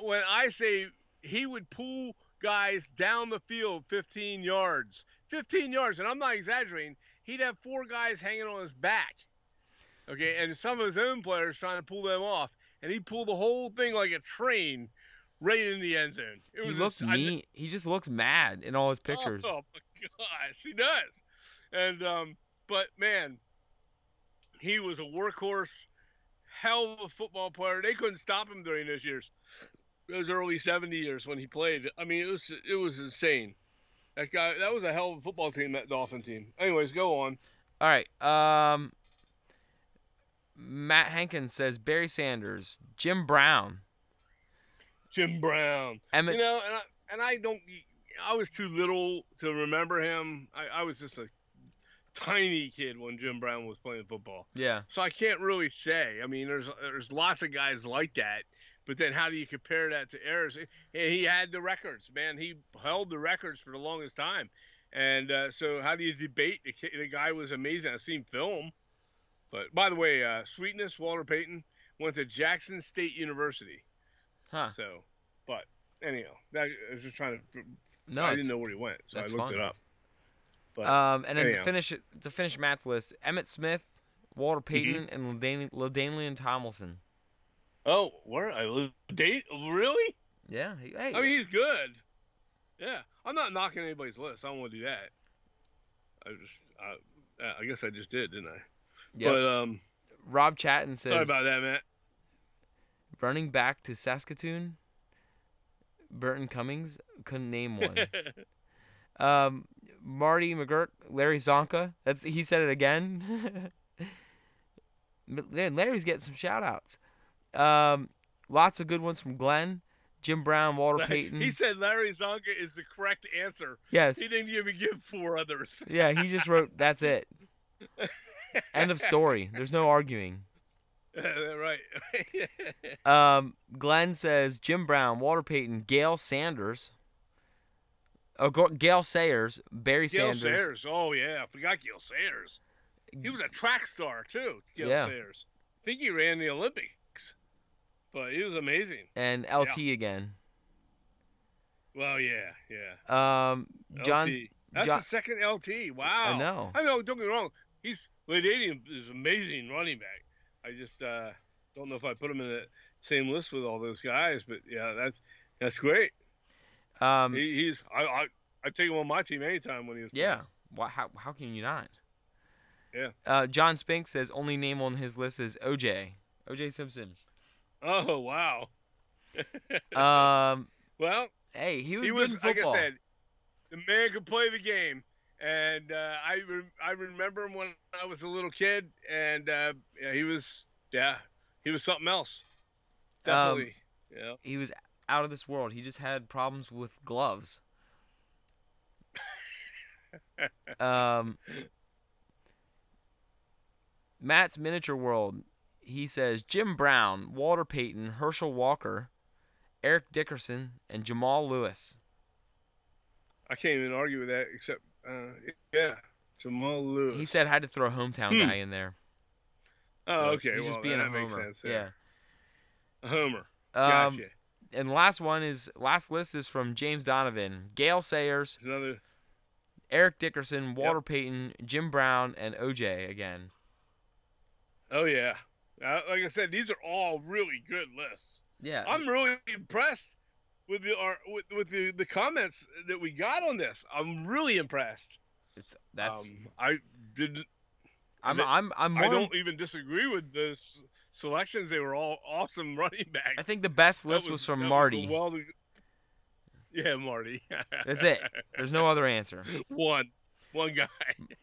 when I say he would pull guys down the field fifteen yards. fifteen yards, and I'm not exaggerating. He'd have four guys hanging on his back. Okay, and some of his own players trying to pull them off, and he pulled the whole thing like a train right in the end zone. It was he looked mean. He just looks mad in all his pictures. Oh my gosh, he does. And um, but man, he was a workhorse, hell of a football player. They couldn't stop him during those years, those early seventy years when he played. I mean, it was it was insane. That guy, that was a hell of a football team, that Dolphin team. Anyways, go on. All right. Um. Matt Hankins says Barry Sanders, Jim Brown. Jim Brown. Emmett... You know, and I, and I don't – I was too little to remember him. I, I was just a tiny kid when Jim Brown was playing football. Yeah. So I can't really say. I mean, there's there's lots of guys like that, but then how do you compare that to errors? And he had the records, man. He held the records for the longest time. And uh, so how do you debate the, kid, the guy was amazing. I've seen film. But, by the way, uh, Sweetness, Walter Payton, went to Jackson State University. Huh. So, but, anyhow, that, I was just trying to no, – I didn't know where he went, so I looked fun. it up. But, um, and then anyhow. to finish to finish Matt's list, Emmett Smith, Walter Payton, mm-hmm. and LaDain- LaDainlian Tomlinson. Oh, where? I, Date? Really? Yeah. He, hey, I mean, he's good. Yeah. I'm not knocking anybody's list. I don't want to do that. I just I, – I guess I just did, didn't I? Yep. But um, Rob Chatton says. Sorry about that, Matt. Running back to Saskatoon, Burton Cummings couldn't name one. um, Marty McGurk, Larry Zonka. That's he said it again. Larry's getting some shout outs. Um, lots of good ones from Glenn, Jim Brown, Walter Payton. He said Larry Zonka is the correct answer. Yes. He didn't even give four others. Yeah, he just wrote that's it. End of story. There's no arguing. Uh, right. um, Glenn says Jim Brown, Walter Payton, Gale Sanders, oh, Gale Sayers, Barry Gale Sanders. Gale Sayers. Oh, yeah. I forgot Gale Sayers. He was a track star, too, Gale yeah. Sayers. I think he ran the Olympics, but he was amazing. And L T yeah. again. Well, yeah, yeah. Um, John. L T. That's John, the second L T. Wow. I know. I know. Don't get me wrong. He's Ladainian is amazing running back. I just uh, don't know if I put him in the same list with all those guys, but yeah, that's that's great. Um, he, he's I I I take him on my team anytime when he was playing. Yeah. Why, how how can you not? Yeah. Uh, John Spink says only name on his list is O J. O J Simpson. Oh wow. um. Well. Hey, he was he good was in football. Like I said, the man could play the game. And uh, I re- I remember him when I was a little kid, and uh, yeah, he was yeah he was something else. Definitely, um, yeah. He was out of this world. He just had problems with gloves. um, Matt's Miniature World. He says Jim Brown, Walter Payton, Herschel Walker, Eric Dickerson, and Jamal Lewis. I can't even argue with that, except. Uh, yeah, Jamal Lewis. He said I had to throw a hometown hmm. guy in there. Oh, so okay. He's just well, being that a makes homer. Sense. Yeah. yeah. A homer. Gotcha. Um, and last one is last list is from James Donovan, Gale Sayers, another... Eric Dickerson, Walter yep. Payton, Jim Brown, and O J again. Oh yeah, uh, like I said, these are all really good lists. Yeah, I'm really impressed. With the our, with, with the, the comments that we got on this, I'm really impressed. It's that's um, I did I'm, I'm, I'm more I don't in... even disagree with the selections. They were all awesome running backs. I think the best list was, was from Marty. Was well... Yeah, Marty. That's it. There's no other answer. One, one guy.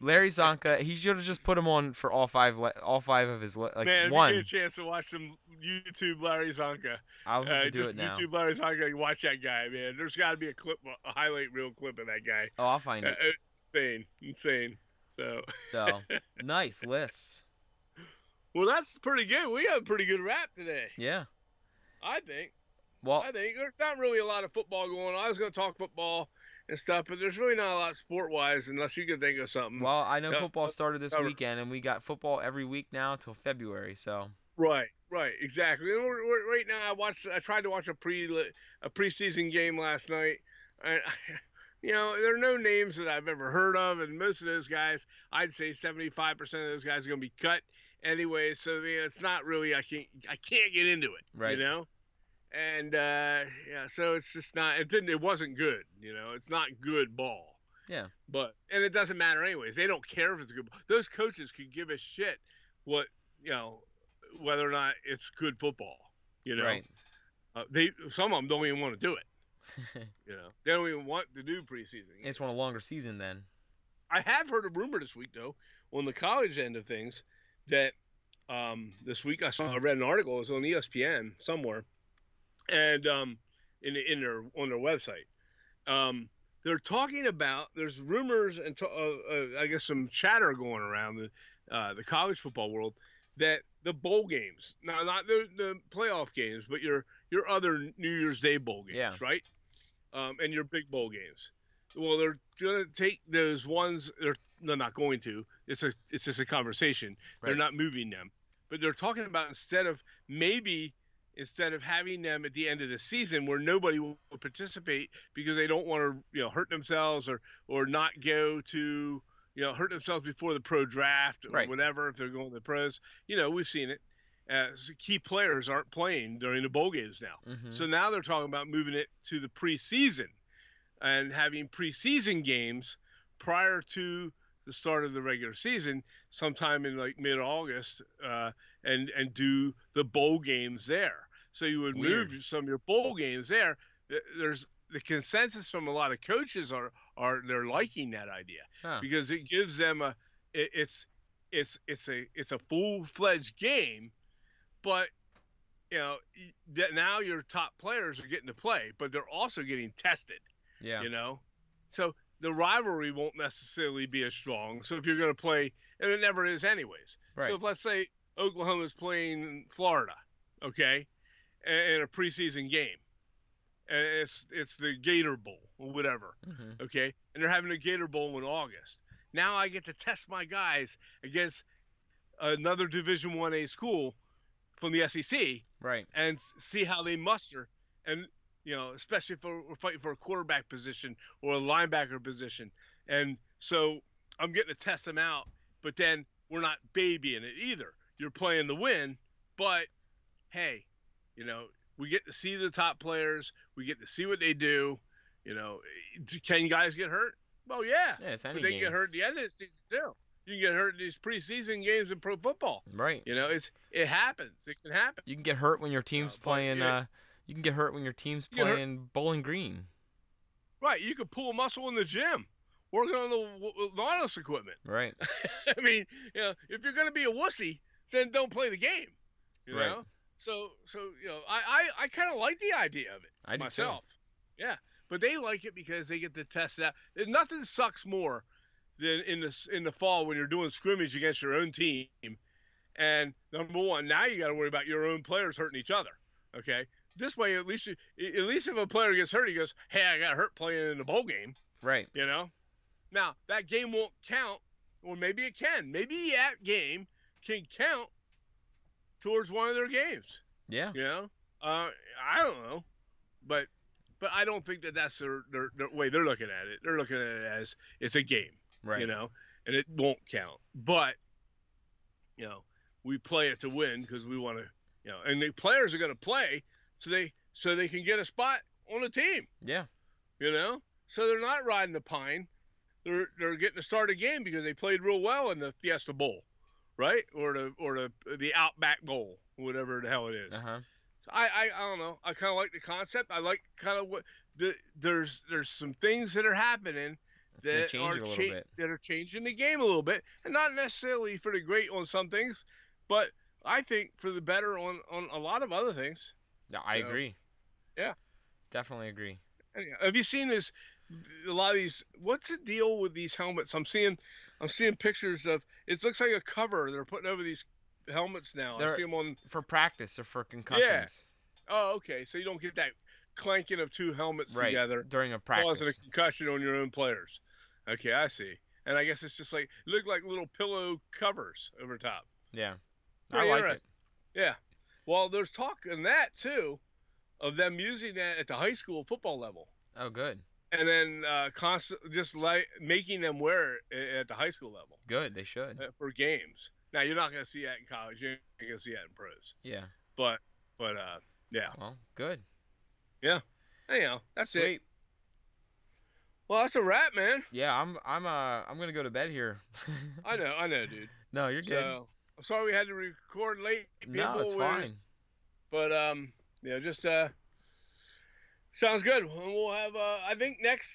Larry Zonka. He should have just put him on for all five, le- all five of his le- like Man, if one. Man, you get a chance to watch some YouTube Larry Zonka. I'll uh, do it now. Just YouTube Larry Zonka. Watch that guy, man. There's got to be a clip, a highlight reel clip of that guy. Oh, I'll find uh, it. Insane, insane. So. so nice lists. Well, that's pretty good. We have a pretty good wrap today. Yeah. I think. Well, I think there's not really a lot of football going on. I was going to talk football and stuff, but there's really not a lot sport-wise unless you can think of something. Well, I know no, football started this cover. weekend, and we got football every week now until February. So. Right, right, exactly. And we're, we're, right now, I watched. I tried to watch a pre a preseason game last night, and. I, You know, there are no names that I've ever heard of, and most of those guys, I'd say seventy-five percent of those guys are going to be cut anyway, so you know, it's not really, I can't, I can't get into it, right. you know? And, uh, yeah, so it's just not, it didn't, it wasn't good, you know? It's not good ball. Yeah. But, and it doesn't matter anyways. They don't care if it's good ball. Those coaches could give a shit what, you know, whether or not it's good football, you know? Right. Uh, they, some of them don't even want to do it. You know, they don't even want to do preseason. They just want a longer season then. I have heard a rumor this week, though, on the college end of things, that um, this week I saw I read an article. It was on E S P N somewhere, and um, in in their on their website, um, they're talking about there's rumors and to, uh, uh, I guess some chatter going around the uh, the college football world that the bowl games, now not the, the playoff games, but your your other New Year's Day bowl games, yeah. right? Um, and your big bowl games. Well, they're going to take those ones. They're, they're not going to. It's a. It's just a conversation. Right. They're not moving them. But they're talking about instead of maybe instead of having them at the end of the season where nobody will participate because they don't want to you know hurt themselves or or not go to you know hurt themselves before the pro draft or right. whatever if they're going to the pros. You know we've seen it. Uh, key players aren't playing during the bowl games now. Mm-hmm. So now they're talking about moving it to the preseason and having preseason games prior to the start of the regular season sometime in like mid-August uh, and, and do the bowl games there. So you would Weird. move some of your bowl games there. There's the consensus from a lot of coaches are, are they're liking that idea huh. because it gives them a, it, it's, it's, it's a, it's a full-fledged game. But, you know, now your top players are getting to play, but they're also getting tested, yeah. you know? So the rivalry won't necessarily be as strong. So if you're going to play, and it never is anyways. Right. So if, let's say, Oklahoma's playing Florida, okay, in a preseason game, and it's it's the Gator Bowl or whatever, mm-hmm. okay? And they're having a Gator Bowl in August. Now I get to test my guys against another Division one A school from the S E C, right, and see how they muster, and you know, especially if we're fighting for a quarterback position or a linebacker position, and so I'm getting to test them out, but then we're not babying it either. You're playing the win, but hey, you know, we get to see the top players, we get to see what they do. You know, can guys get hurt? Well, yeah, yeah it's any but they game. Can get hurt at the end of the season too. You can get hurt in these preseason games in pro football. Right. You know, it's it happens. It can happen. You can get hurt when your team's uh, playing. Yeah. Uh, you can get hurt when your team's you playing Bowling Green. Right. You could pull a muscle in the gym, working on the wireless equipment. Right. I mean, you know, if you're going to be a wussy, then don't play the game. You right. know. So, so you know, I I, I kind of like the idea of it I myself. Do too. Yeah, but they like it because they get to test it out. Nothing sucks more. Then in the in the fall when you're doing scrimmage against your own team, and number one, now you got to worry about your own players hurting each other. Okay, this way at least you, at least if a player gets hurt, he goes, "Hey, I got hurt playing in the bowl game." Right. You know. Now that game won't count, or maybe it can. Maybe that game can count towards one of their games. Yeah. You know. Uh, I don't know, but but I don't think that that's their, their, their way they're looking at it. They're looking at it as it's a game. Right. You know, and it won't count. But, you know, we play it to win because we want to, you know, and the players are going to play so they so they can get a spot on the team. Yeah. You know, so they're not riding the pine. They're they're getting to start a game because they played real well in the Fiesta Bowl right? Or the or the the Outback Bowl, whatever the hell it is. Uh-huh. So I, I I don't know. I kind of like the concept. I like kind of what the there's there's some things that are happening that are cha- that are changing the game a little bit, and not necessarily for the great on some things, but I think for the better on, on a lot of other things. Yeah, I you agree. Know? Yeah, definitely agree. Anyhow, have you seen this? A lot of these. What's the deal with these helmets? I'm seeing, I'm seeing pictures of. It looks like a cover they're putting over these helmets now. They're, I see them on for practice or for concussions. Yeah. Oh, okay. So you don't get that clanking of two helmets right, together during a practice, causing a concussion on your own players. Okay, I see. And I guess it's just like look like little pillow covers over top. Yeah. Pretty I like it. Yeah. Well, there's talk in that, too, of them using that at the high school football level. Oh, good. And then uh, const- just like making them wear it at the high school level. Good. They should. For games. Now, you're not going to see that in college. You're going to see that in pros. Yeah. But, but uh, yeah. Well, good. Yeah. Anyhow, that's Sweet. it. Well, that's a wrap, man. Yeah, I'm I'm uh, I'm going to go to bed here. I know. I know, dude. No, you're good. So, I'm sorry we had to record late. People no, it's fine. But um, yeah, just uh, sounds good. And we'll have uh, I think next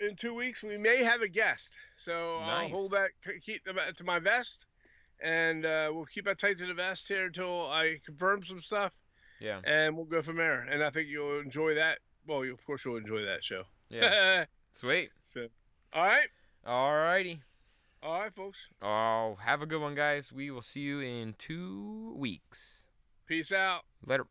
in two weeks we may have a guest. So nice. I'll hold that keep to my vest, and uh, we'll keep that tight to the vest here until I confirm some stuff. Yeah. And we'll go from there. And I think you'll enjoy that. Well, you, of course you'll enjoy that show. Yeah. Sweet. So, all right. All righty. All right, folks. Oh, have a good one, guys. We will see you in two weeks. Peace out. Later.